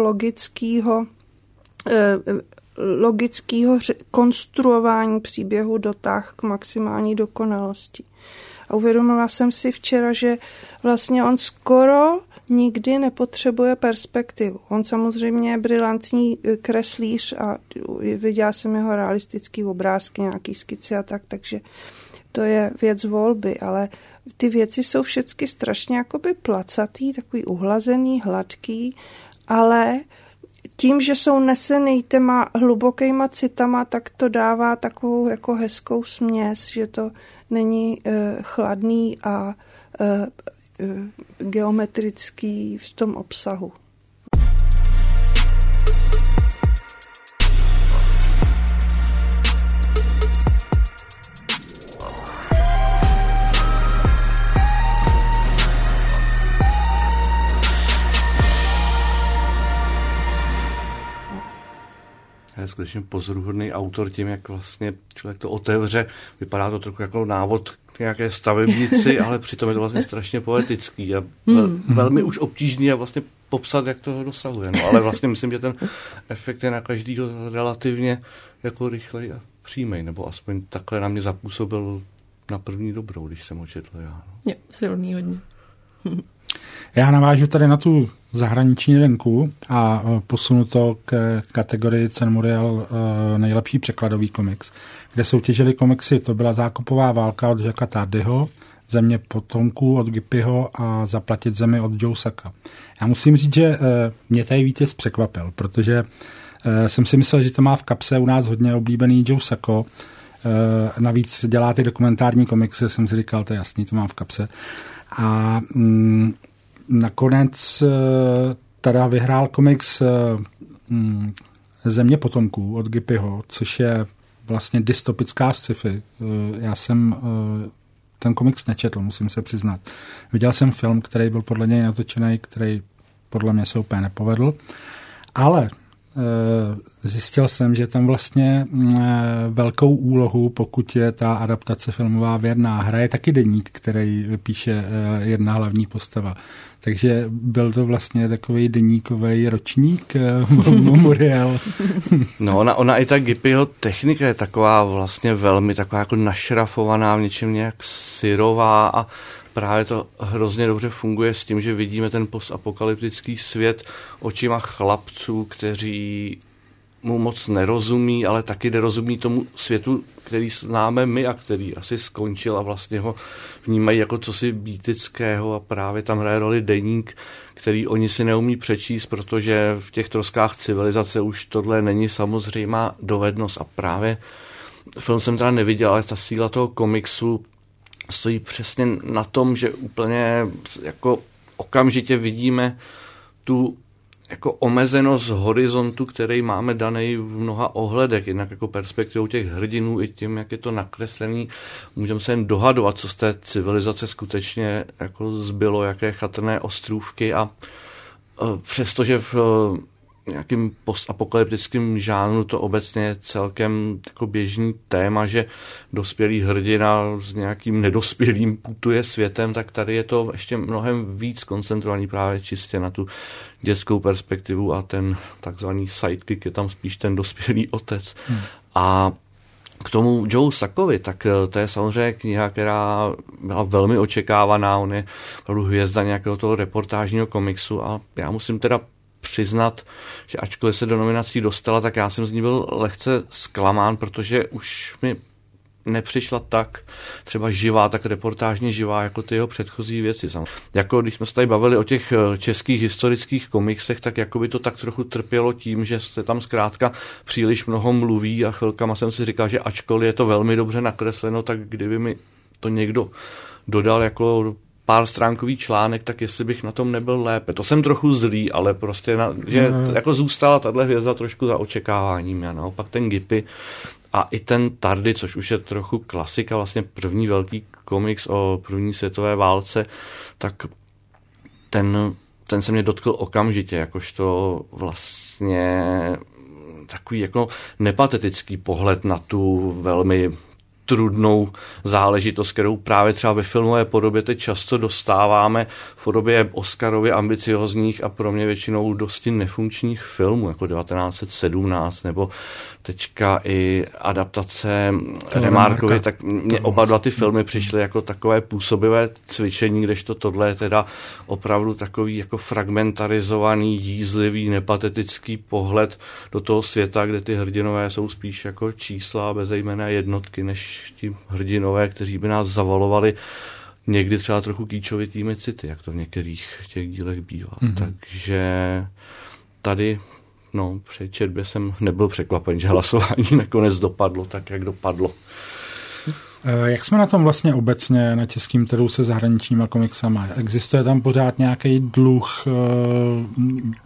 logického konstruování příběhu dotáhl k maximální dokonalosti. A uvědomila jsem si včera, že vlastně on skoro nikdy nepotřebuje perspektivu. On samozřejmě je brilantní kreslíř a viděla jsem jeho realistický obrázky, nějaký skici a tak, takže to je věc volby, ale ty věci jsou všechny strašně jakoby placatý, takový uhlazený, hladký, ale tím, že jsou nesený těma hlubokýma citama, tak to dává takovou jako hezkou směs, že to není chladný a geometrický v tom obsahu. Je skutečně pozoruhodný autor tím, jak vlastně člověk to otevře. Vypadá to trochu jako návod k nějaké stavebnici, ale přitom je to vlastně strašně poetický a velmi už obtížný a vlastně popsat, jak toho dosahuje. No, ale vlastně myslím, že ten efekt je na každýho relativně jako rychlej a přímej, nebo aspoň takhle na mě zapůsobil na první dobrou, když jsem ho četl já. No. Je silný hodně. Já navážu tady na tu zahraniční venku a posunuto k kategorii Cen Muriel nejlepší překladový komiks, kde soutěžili komiksy. To byla Zákopová válka od Jacquesa Tardyho, Země potomků od Gippyho a Zaplatit zemi od Joe Sacca. Já musím říct, že mě tady vítěz překvapil, protože jsem si myslel, že to má v kapse u nás hodně oblíbený Joe Sacco. Navíc dělá ty dokumentární komiksy, jsem si říkal, to je jasný, to mám v kapse. A nakonec teda vyhrál komiks Země potomků od Gippyho, což je vlastně dystopická sci-fi. Já jsem ten komiks nečetl, musím se přiznat. Viděl jsem film, který byl podle něj natočený, který podle mě se úplně nepovedl, ale zjistil jsem, že tam vlastně velkou úlohu, pokud je ta adaptace filmová věrná, hraje taky deník, který píše jedna hlavní postava. Takže byl to vlastně takový deníkový ročník Muriel. No ona i ta Gippyho technika je taková vlastně velmi taková jako našrafovaná, v něčem nějak syrová a právě to hrozně dobře funguje s tím, že vidíme ten postapokalyptický svět očima chlapců, kteří mu moc nerozumí, ale taky nerozumí tomu světu, který známe my a který asi skončil a vlastně ho vnímají jako cosi býtického a právě tam hraje roli deník, který oni si neumí přečíst, protože v těch troskách civilizace už tohle není samozřejmá dovednost a právě film jsem teda neviděl, ale ta síla toho komiksu stojí přesně na tom, že úplně jako okamžitě vidíme tu jako omezenost horizontu, který máme daný v mnoha ohledech, jinak jako perspektivou těch hrdinů i tím, jak je to nakreslený, můžeme se jen dohadovat, co z té civilizace skutečně jako zbylo, jaké chatrné ostrůvky a přestože v nějakým postapokalyptickým žánru to obecně je celkem jako běžný téma, že dospělý hrdina s nějakým nedospělým putuje světem, tak tady je to ještě mnohem víc koncentrovaný právě čistě na tu dětskou perspektivu a ten takzvaný sidekick je tam spíš ten dospělý otec. A k tomu Joe Saccovi, tak to je samozřejmě kniha, která byla velmi očekávaná, on je opravdu hvězda nějakého toho reportážního komiksu a já musím teda přiznat, že ačkoliv se do nominací dostala, tak já jsem z ní byl lehce zklamán, protože už mi nepřišla tak třeba živá, tak reportážně živá, jako ty jeho předchozí věci. Jako když jsme se tady bavili o těch českých historických komiksech, tak jako by to tak trochu trpělo tím, že se tam zkrátka příliš mnoho mluví a chvilkama jsem si říkal, že ačkoliv je to velmi dobře nakresleno, tak kdyby mi to někdo dodal jako párstránkový článek, tak jestli bych na tom nebyl lépe. To jsem trochu zlý, ale prostě, že jako zůstala tahle hvězda trošku za očekáváním. A naopak ten Gippy a i ten Tardy, což už je trochu klasika, vlastně první velký komiks o první světové válce, tak ten se mě dotkl okamžitě, jakožto vlastně takový jako nepatetický pohled na tu velmi trudnou záležitost, kterou právě třeba ve filmové podobě teď často dostáváme v podobě Oscarově ambiciozních a pro mě většinou dosti nefunkčních filmů, jako 1917 nebo teďka i adaptace Remarkovy, tak mě oba dva ty filmy přišly jako takové působivé cvičení, kdežto tohle je teda opravdu takový jako fragmentarizovaný, jízlivý, nepatetický pohled do toho světa, kde ty hrdinové jsou spíš jako čísla bezejmenné jednotky, než ti hrdinové, kteří by nás zavalovali někdy třeba trochu kýčovitými city, jak to v některých těch dílech bývá. Takže tady při četbě jsem nebyl překvapen, že hlasování nakonec dopadlo tak, jak dopadlo. Jak jsme na tom vlastně obecně na českým trhu se zahraničníma komiksama? Existuje tam pořád nějaký dluh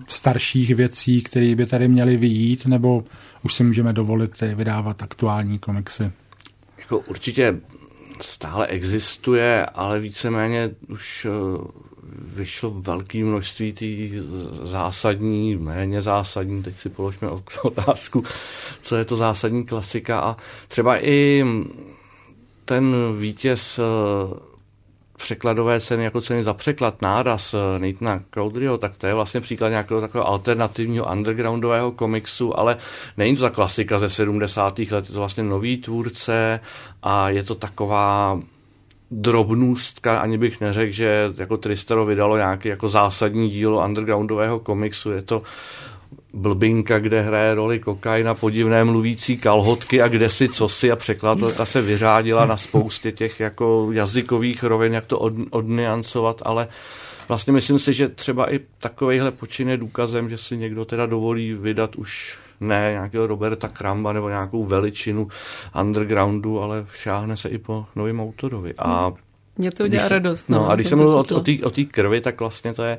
starších věcí, které by tady měly vyjít, nebo už si můžeme dovolit vydávat aktuální komiksy? Jako určitě stále existuje, ale víceméně už vyšlo velké množství tý zásadní, méně zásadní, teď si položme otázku, co je to zásadní klasika a třeba i ten vítěz překladové ceny, jako ceny za překlad, náraz Nathana Cowderyho, tak to je vlastně příklad nějakého takového alternativního undergroundového komiksu, ale není to ta klasika ze 70. let, je to vlastně nový tvůrce a je to taková drobnůstka, ani bych neřekl, že jako Tristero vydalo nějaký jako zásadní dílo undergroundového komiksu. Je to blbinka, kde hraje roli kokaina, podivné mluvící kalhotky a kdesi cosi a překladatelka se vyřádila na spoustě těch jako jazykových rovin, jak to odniancovat, ale vlastně myslím si, že třeba i takovejhle počin je důkazem, že si někdo teda dovolí vydat už ne nějakého Roberta Kramba nebo nějakou veličinu undergroundu, ale šáhne se i po novým autorovi. A mě to udělá radost. No, a když jsem mluvil o té krvi, tak vlastně to je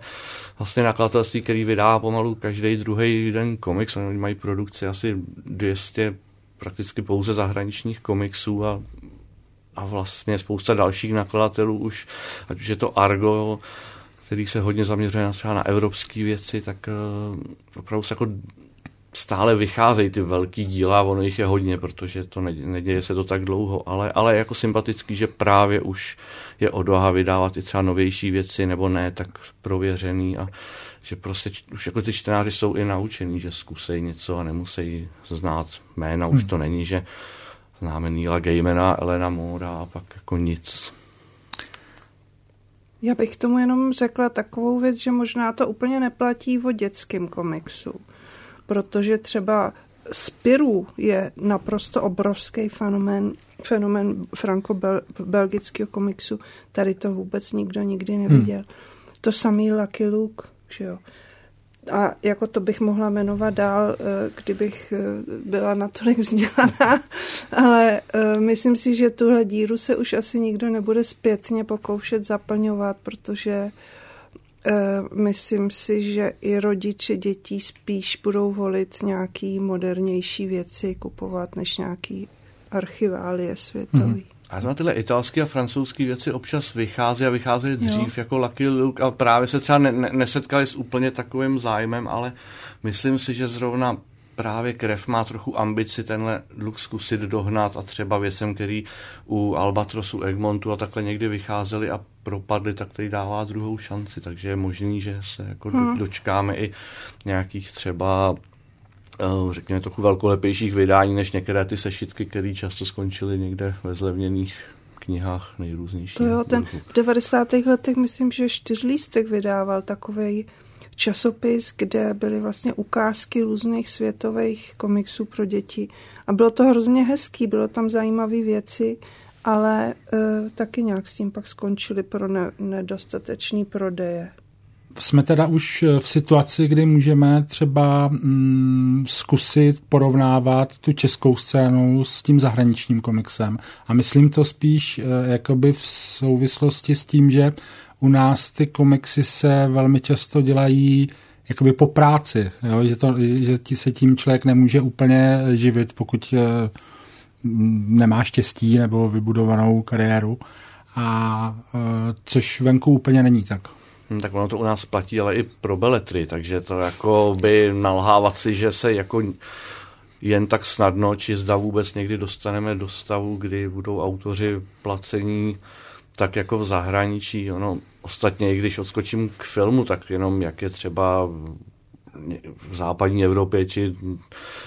vlastně nakladatelství, který vydá pomalu každý druhý den komiks. Oni mají produkci asi 200 prakticky pouze zahraničních komiksů a vlastně spousta dalších nakladatelů už, ať už je to Argo, který se hodně zaměřuje třeba na evropské věci, tak opravdu se jako stále vycházejí ty velký díla, ono jich je hodně, protože to neděje se to tak dlouho, ale jako sympatický, že právě už je odvaha vydávat i třeba novější věci, nebo ne, tak prověřený a že prostě už jako ty čtenáři jsou i naučený, že zkusejí něco a nemusí znát jména, už to není, že známe Neila Gaimana, Elena Móra a pak jako nic. Já bych k tomu jenom řekla takovou věc, že možná to úplně neplatí o dětském komiksu, protože třeba Spirou je naprosto obrovský fenomén franko-belgického komiksu. Tady to vůbec nikdo nikdy neviděl. To samý Lucky Luke, že jo. A jako to bych mohla jmenovat dál, kdybych byla natolik vzdělaná, ale myslím si, že tuhle díru se už asi nikdo nebude zpětně pokoušet zaplňovat, protože myslím si, že i rodiče dětí spíš budou volit nějaký modernější věci kupovat, než nějaký archiválie světový. A znamená tyhle italské a francouzské věci občas vycházejí dřív, jo, jako Lucky Luke a právě se třeba nesetkali s úplně takovým zájmem, ale myslím si, že zrovna právě Krev má trochu ambici tenhle luk zkusit dohnat a třeba věcem, který u Albatrosu, Egmontu a takhle někdy vycházeli a propadli, tak tady dává druhou šanci, takže je možný, že se jako dočkáme i nějakých třeba řekněme trochu velkolepějších vydání, než některé ty sešitky, které často skončily někde ve zlevněných knihách nejrůznějších. To jo, ten v 90. letech myslím, že Čtyřlístek vydával takovej časopis, kde byly vlastně ukázky různých světových komiksů pro děti. A bylo to hrozně hezký, bylo tam zajímavé věci, ale taky nějak s tím pak skončili pro nedostatečný prodeje. Jsme teda už v situaci, kdy můžeme třeba zkusit porovnávat tu českou scénu s tím zahraničním komiksem. A myslím to spíš jakoby v souvislosti s tím, že u nás ty komiksy se velmi často dělají jakoby po práci, jo? Že se tím člověk nemůže úplně živit, pokud nemá štěstí nebo vybudovanou kariéru, a což venku úplně není tak. Tak ono to u nás platí, ale i pro beletry, takže to jako by nalhávat si, že se jako jen tak snadno, či zda vůbec někdy dostaneme do stavu, kdy budou autoři placení tak jako v zahraničí. Ono ostatně, i když odskočím k filmu, tak jenom jak je třeba v západní Evropě či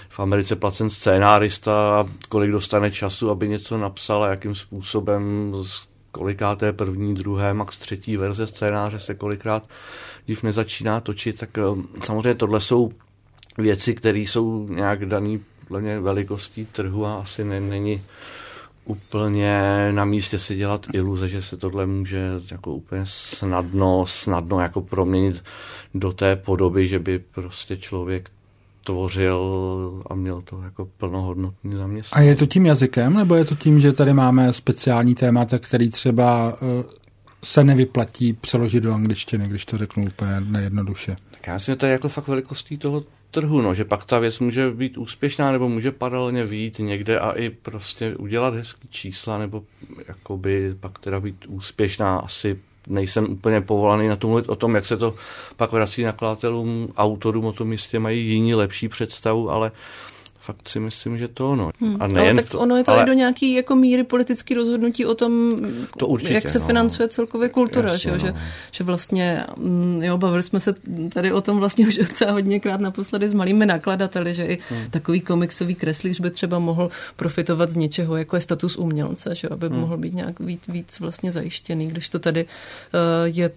v Americe placen scénárista, kolik dostane času, aby něco napsal, jakým způsobem, kolikáté první, druhé, max třetí verze scénáře se kolikrát div nezačíná točit, tak samozřejmě tohle jsou věci, které jsou nějak dané velikostí trhu a asi není úplně na místě si dělat iluze, že se tohle může jako úplně snadno jako proměnit do té podoby, že by prostě člověk tvořil a měl to jako plnohodnotný zaměstnání. A je to tím jazykem, nebo je to tím, že tady máme speciální témata, který třeba se nevyplatí přeložit do angličtiny, když to řeknu úplně nejednoduše? Tak já si to je jako fakt velikostí toho trhu, no, že pak ta věc může být úspěšná nebo může paralelně vyjít někde a i prostě udělat hezký čísla nebo jakoby pak teda být úspěšná. Asi nejsem úplně povolaný na to mluvit o tom, jak se to pak vrací nakladatelům, autorům o tom jistě mají jiní lepší představu, ale fakt si myslím, že to ono. A nejen ale tak ono je to ale... i do nějaký jako míry politický rozhodnutí o tom, to určitě, jak se financuje celkově kultura. Jasně, že vlastně, jo, bavili jsme se tady o tom vlastně už docela hodněkrát naposledy s malými nakladateli, že i takový komiksový kreslíř by třeba mohl profitovat z něčeho, jako je status umělce, že aby mohl být nějak víc vlastně zajištěný, když to tady je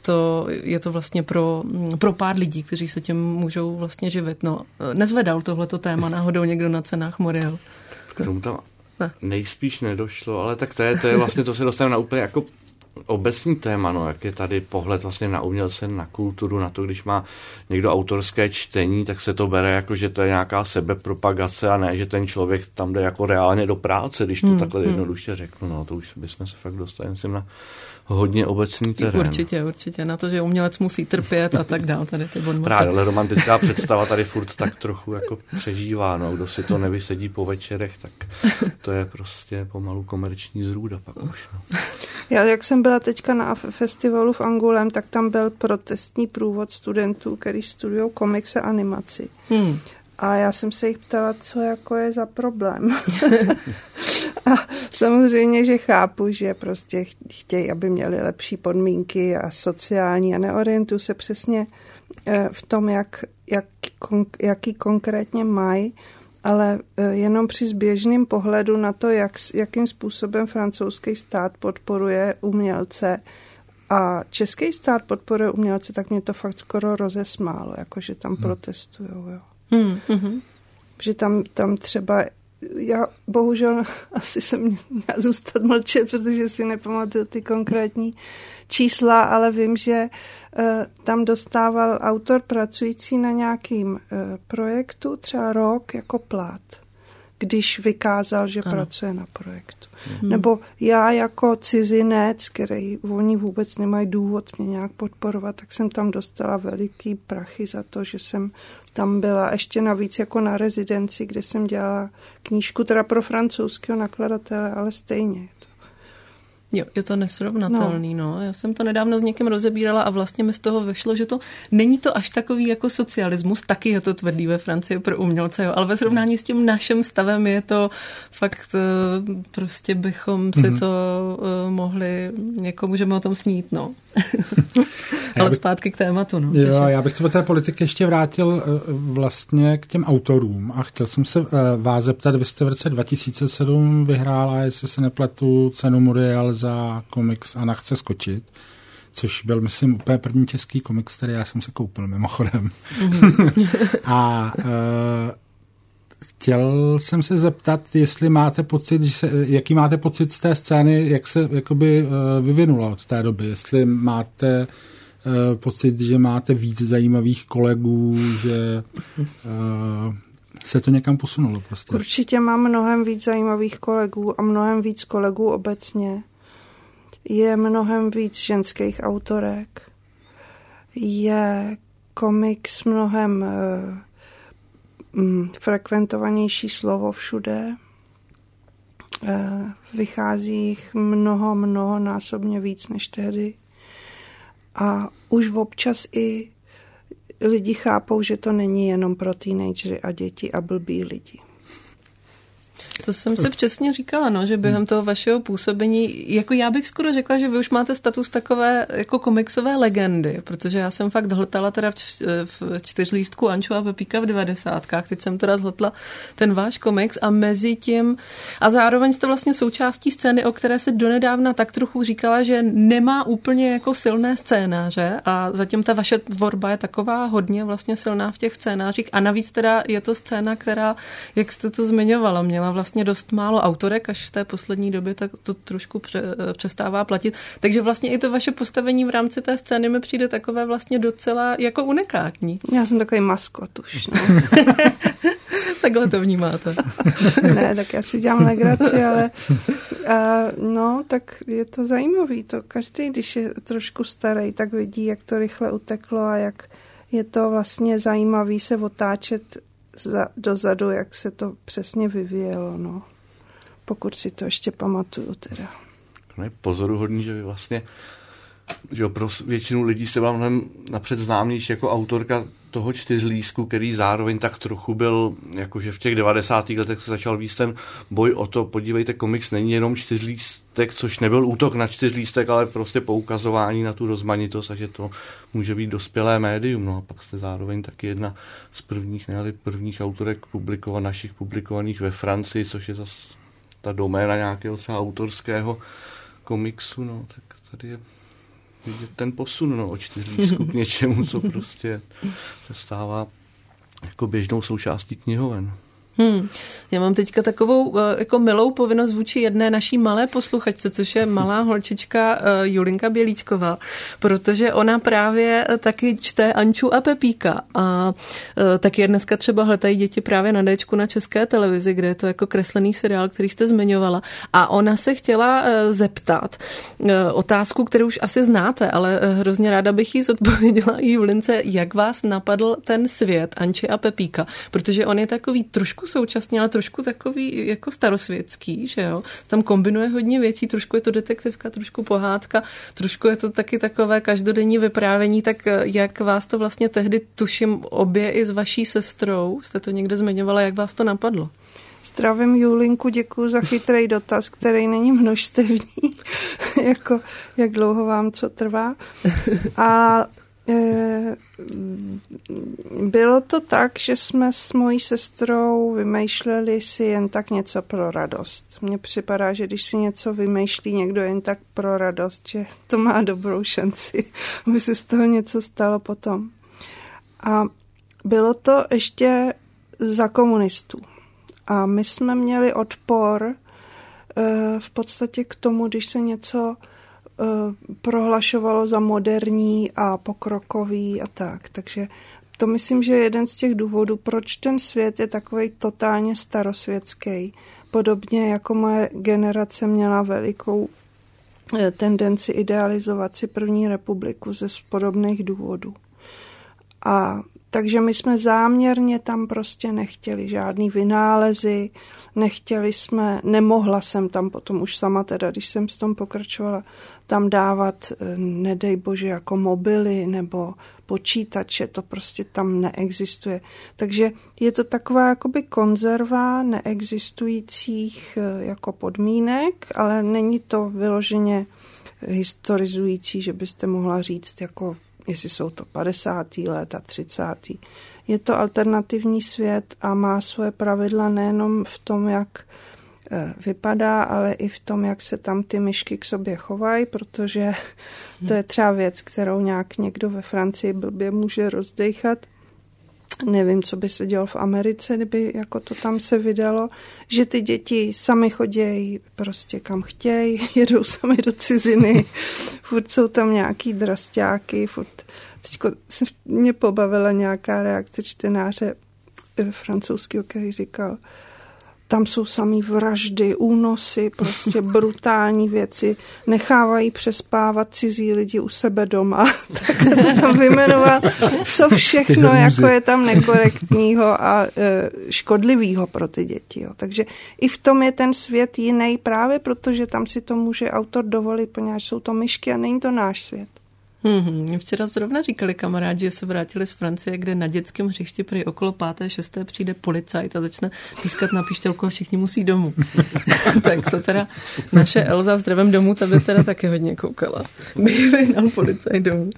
to vlastně pro pár lidí, kteří se tím můžou vlastně živit. No, nezvedal tohleto téma náhodou někdo na cenách Muriel? K tomu tam nejspíš nedošlo, ale tak to je vlastně, to se dostane na úplně jako obecný téma, no, jak je tady pohled vlastně na umělce, na kulturu, na to, když má někdo autorské čtení, tak se to bere jako, že to je nějaká sebepropagace a ne, že ten člověk tam jde jako reálně do práce, když to takhle jednoduše řeknu, no, to už bychom se fakt dostali, myslím, na hodně obecný terén. Určitě, na to, že umělec musí trpět a tak dál, tady ty bonmoty. Právě, ale romantická představa tady furt tak trochu jako přežívá, no, kdo si to nevysedí po večerech, tak to je prostě pomalu komerční zrůda pak už, no. Já, jak jsem byla teďka na festivalu v Angoulême, tak tam byl protestní průvod studentů, který studují komiks a animaci. A já jsem se jich ptala, co jako je za problém. A samozřejmě, že chápu, že prostě chtějí, aby měli lepší podmínky a sociální, a neorientují se přesně v tom, jaký konkrétně mají, ale jenom při zběžným pohledu na to, jakým způsobem francouzský stát podporuje umělce a český stát podporuje umělce, tak mě to fakt skoro rozesmálo, jakože tam protestujou, jo. Že tam třeba, já bohužel asi jsem měla zůstat mlčet, protože si nepamatuju ty konkrétní čísla, ale vím, že tam dostával autor pracující na nějakým projektu třeba rok jako plát, když vykázal, že pracuje na projektu. Nebo já jako cizinec, který oni vůbec nemají důvod mě nějak podporovat, tak jsem tam dostala veliký prachy za to, že jsem tam byla ještě navíc jako na rezidenci, kde jsem dělala knížku, teda pro francouzského nakladatele, ale stejně. Jo, je to nesrovnatelný, no. Já jsem to nedávno s někým rozebírala a vlastně mi z toho vyšlo, že to není to až takový jako socialismus, taky je to tvrdý ve Francii pro umělce, jo, ale ve srovnání s tím naším stavem je to fakt, prostě bychom si to mohli, jako můžeme o tom snít, no. Ale zpátky k tématu, no. Jo, já bych to do té politiky ještě vrátil vlastně k těm autorům a chtěl jsem se vás zeptat, vy jste v roce 2007 vyhrála, jestli se nepletu, cenu Muriel za komiks Anna chce skočit, což byl, myslím, úplně první český komiks, který já jsem se koupil, mimochodem. A chtěl jsem se zeptat, jestli máte pocit, jaký máte pocit z té scény, jak se jakoby vyvinula od té doby, jestli máte pocit, že máte víc zajímavých kolegů, že se to někam posunulo prostě. Určitě mám mnohem víc zajímavých kolegů a mnohem víc kolegů obecně. Je mnohem víc ženských autorek. Je komiks mnohem frekventovanější slovo všude. Vychází jich mnoho násobně víc než tehdy. A už občas i lidi chápou, že to není jenom pro teenagery a děti a blbí lidi. To jsem si přesně říkala, no, že během toho vašeho působení, jako já bych skoro řekla, že vy už máte status takové jako komiksové legendy, protože já jsem fakt hltala teda v Čtyřlístku Anču a Pepíka v 90. Teď jsem teda zhltla ten váš komiks a mezi tím, a zároveň jste vlastně součástí scény, o které se donedávna tak trochu říkala, že nemá úplně jako silné scénáře a zatím ta vaše tvorba je taková hodně vlastně silná v těch scénářích a navíc teda je to scéna, která, jak jste to zmiňovala, měla vlastně dost málo autorek, až v té poslední době tak to trošku přestává platit. Takže vlastně i to vaše postavení v rámci té scény mi přijde takové vlastně docela jako unikátní. Já jsem takový maskot už. No. Takhle to vnímáte. Ne, tak já si dělám legraci, ale no, tak je to zajímavý. To každý, když je trošku starý, tak vidí, jak to rychle uteklo a jak je to vlastně zajímavý se otáčet dozadu, jak se to přesně vyvíjelo, no. Pokud si to ještě pamatuju teda. No je pozoruhodný, že vy vlastně že pro většinu lidí se byla mnohem napřed známější jako autorka toho Čtyřlístku, který zároveň tak trochu byl, jakože v těch 90. letech se začal víc ten boj o to, podívejte, komiks není jenom Čtyřlístek, což nebyl útok na Čtyřlístek, ale prostě poukazování na tu rozmanitost a že to může být dospělé médium. No a pak jste zároveň taky jedna z prvních autorek našich publikovaných ve Francii, což je zase ta doména nějakého třeba autorského komiksu, no tak tady je vidět ten posun, no, od Čtyřlístku k něčemu, co prostě se stává jako běžnou součástí knihoven. Já mám teďka takovou jako milou povinnost vůči jedné naší malé posluchačce, což je malá holčička Julinka Bělíčková, protože ona právě taky čte Anču a Pepíka a taky je dneska třeba hledají děti právě na Déčku na České televizi, kde je to jako kreslený seriál, který jste zmiňovala, a ona se chtěla zeptat otázku, kterou už asi znáte, ale hrozně ráda bych jí zodpověděla i Julince, jak vás napadl ten svět Anči a Pepíka, protože on je takový trošku současně, ale trošku takový jako starosvětský, že jo. Tam kombinuje hodně věcí, trošku je to detektivka, trošku pohádka, trošku je to taky takové každodenní vyprávění, tak jak vás to vlastně tehdy, tuším, obě i s vaší sestrou, jste to někde zmiňovala, jak vás to napadlo? Zdravím Julinku, děkuju za chytrej dotaz, který není množstevný, jako jak dlouho vám co trvá. A bylo to tak, že jsme s mojí sestrou vymýšleli si jen tak něco pro radost. Mně připadá, že když si něco vymýšlí někdo jen tak pro radost, že to má dobrou šanci, aby se z toho něco stalo potom. A bylo to ještě za komunistů. A my jsme měli odpor v podstatě k tomu, když se něco prohlašovalo za moderní a pokrokový a tak. Takže to myslím, že je jeden z těch důvodů, proč ten svět je takovej totálně starosvětský. Podobně jako moje generace měla velikou tendenci idealizovat si první republiku ze podobných důvodů. A takže my jsme záměrně tam prostě nechtěli žádný vynálezy, nemohla jsem tam potom už sama teda, když jsem s tom pokračovala, tam dávat, nedej bože, jako mobily nebo počítače, to prostě tam neexistuje. Takže je to taková jakoby konzerva neexistujících jako podmínek, ale není to vyloženě historizující, že byste mohla říct jako jestli jsou to 50. let a 30. Je to alternativní svět a má svoje pravidla nejenom v tom, jak vypadá, ale i v tom, jak se tam ty myšky k sobě chovají, protože to je třeba věc, kterou nějak někdo ve Francii blbě může rozdejchat. Nevím, co by se dělo v Americe, kdyby jako to tam se vydalo, že ty děti sami chodějí prostě kam chtějí, jedou sami do ciziny, furt jsou tam nějaký drasťáky, Teďko se mě pobavila nějaká reakce čtenáře francouzského, který říkal, tam jsou samý vraždy, únosy, prostě brutální věci. Nechávají přespávat cizí lidi u sebe doma. Tak se tam vyjmenoval, co všechno jako je tam nekorektního a škodlivého pro ty děti. Jo. Takže i v tom je ten svět jiný právě, protože tam si to může autor dovolit, poněvadž jsou to myšky a není to náš svět. Včera zrovna říkali kamarádi, že se vrátili z Francie, kde na dětském hřišti prý okolo 5. 6. přijde policajt a začne pískat na pištělku a všichni musí domů. Tak to teda naše Elza s dravem domů, ta by teda taky hodně koukala. Vyhnal policajt domů.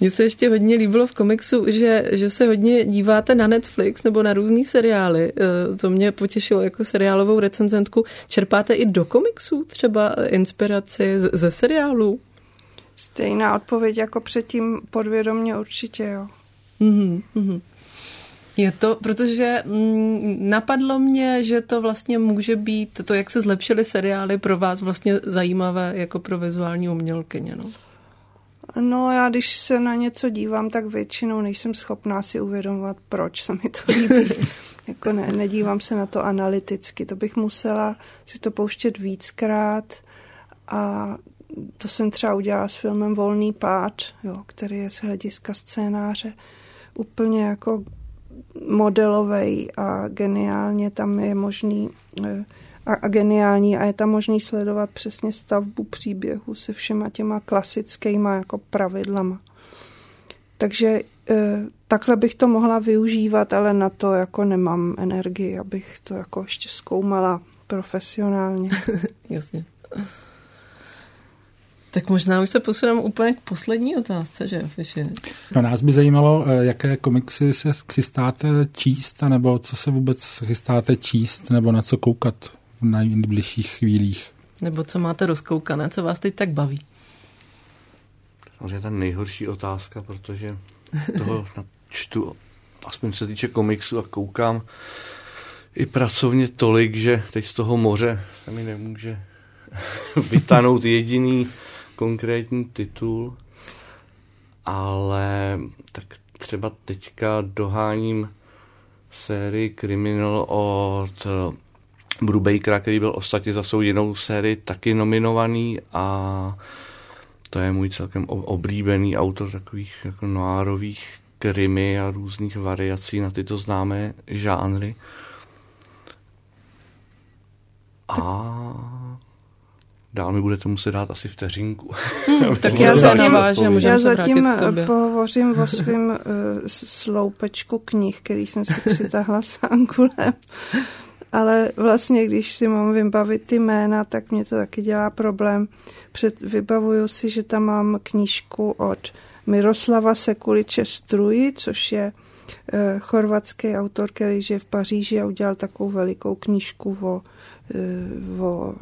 Mně se ještě hodně líbilo v komiksu, že se hodně díváte na Netflix nebo na různý seriály. To mě potěšilo jako seriálovou recenzentku. Čerpáte i do komiksů třeba inspiraci ze seriálů? Stejná odpověď jako předtím, podvědomě určitě, jo. Je to, protože napadlo mě, že to vlastně může být, to, jak se zlepšily seriály, pro vás vlastně zajímavé jako pro vizuální umělkyně, no. No, já když se na něco dívám, tak většinou nejsem schopná si uvědomovat, proč se mi to líbí. Jako nedívám se na to analyticky, to bych musela si to pouštět víckrát a to jsem třeba udělala s filmem Volný pád, jo, který je z hlediska scénáře úplně jako modelovej a geniálně tam je možný a geniální a je tam možný sledovat přesně stavbu příběhu se všema těma klasickýma jako pravidlama. Takže takhle bych to mohla využívat, ale na to jako nemám energii, abych to jako ještě zkoumala profesionálně. Jasně. Tak možná už se posuneme úplně k poslední otázce, že Fiši? No nás by zajímalo, jaké komiksy se chystáte číst, nebo co se vůbec chystáte číst, nebo na co koukat v nejbližších chvílích. Nebo co máte rozkoukané, co vás teď tak baví? Samozřejmě ta nejhorší otázka, protože toho čtu, aspoň se týče komiksu a koukám i pracovně tolik, že teď z toho moře se mi nemůže vytáhnout jediný konkrétní titul, ale tak třeba teďka doháním sérii Criminal od Brubakera, který byl ostatně za svou jinou sérii taky nominovaný a to je můj celkem oblíbený autor takových jako noárových krimi a různých variací na tyto známé žánry. A dál mi budete muset dát asi vteřinku. Tak já zatím, pohovořím o svým sloupečku knih, který jsem si přitahla s Angulem. Ale vlastně, když si mám vybavit ty jména, tak mě to taky dělá problém. Vybavuju si, že tam mám knížku od Miroslava Sekuliče Struji, což je chorvatský autor, který žije v Paříži a udělal takovou velikou knížku o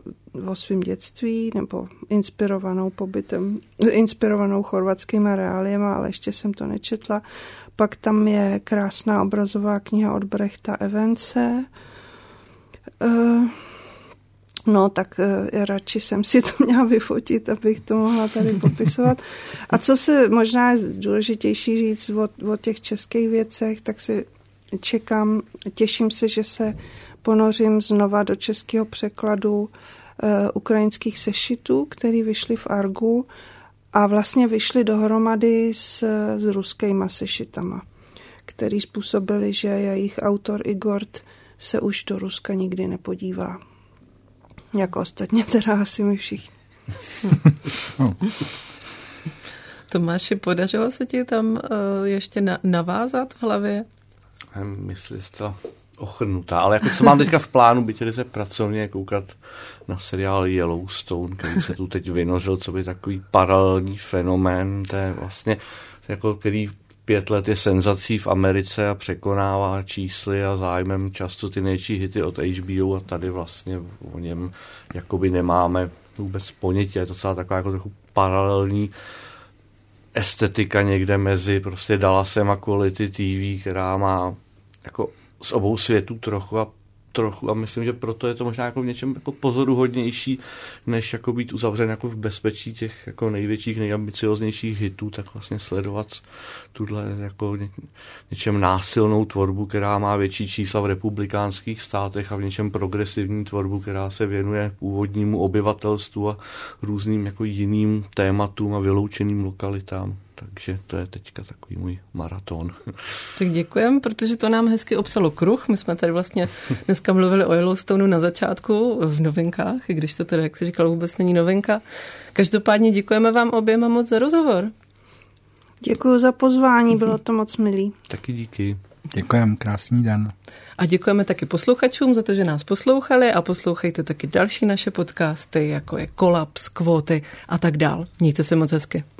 svém dětství nebo inspirovanou pobytem, inspirovanou chorvatskýma reáliema, ale ještě jsem to nečetla. Pak tam je krásná obrazová kniha od Brechta Evense. No tak radši jsem si to měla vyfotit, abych to mohla tady popisovat. A co se možná je důležitější říct o těch českých věcech, tak si čekám, těším se, že se ponořím znova do českého překladu ukrajinských sešitů, který vyšly v Argu a vlastně vyšly dohromady s ruskýma sešitama, který způsobili, že jejich autor Igort se už do Ruska nikdy nepodívá. Jako ostatně teda asi my všichni. Tomáši, podařilo se ti tam ještě navázat v hlavě? Myslím, že to ochrnutá, ale jako co mám teďka v plánu, byť tedy se pracovně koukat na seriál Yellowstone, který se tu teď vynořil, co by takový paralelní fenomén, to je vlastně jako který 5 let je senzací v Americe a překonává čísly a zájmem často ty největší hity od HBO a tady vlastně o něm jakoby nemáme vůbec ponětí. Je to celá taková jako trochu paralelní estetika někde mezi prostě Dallasem a Quality TV, která má jako z obou světů trochu a myslím, že proto je to možná jako v něčem jako pozoruhodnější, než jako být uzavřen jako v bezpečí těch jako největších, nejambicioznějších hitů, tak vlastně sledovat tuhle jako něčem násilnou tvorbu, která má větší čísla v republikánských státech a v něčem progresivní tvorbu, která se věnuje původnímu obyvatelstvu a různým jako jiným tématům a vyloučeným lokalitám. Takže to je teďka takový můj maraton. Tak děkujem, protože to nám hezky obsalo kruh. My jsme tady vlastně dneska mluvili o Yellowstoneu na začátku v novinkách, i když to teda, jak jsi říkal, vůbec není novinka. Každopádně děkujeme vám oběma moc za rozhovor. Děkuju za pozvání, bylo to moc milý. Taky díky. Děkujem, krásný den. A děkujeme taky posluchačům za to, že nás poslouchali a poslouchejte taky další naše podcasty, jako je Kolaps, Kvóty a tak dál. Mějte se moc hezky.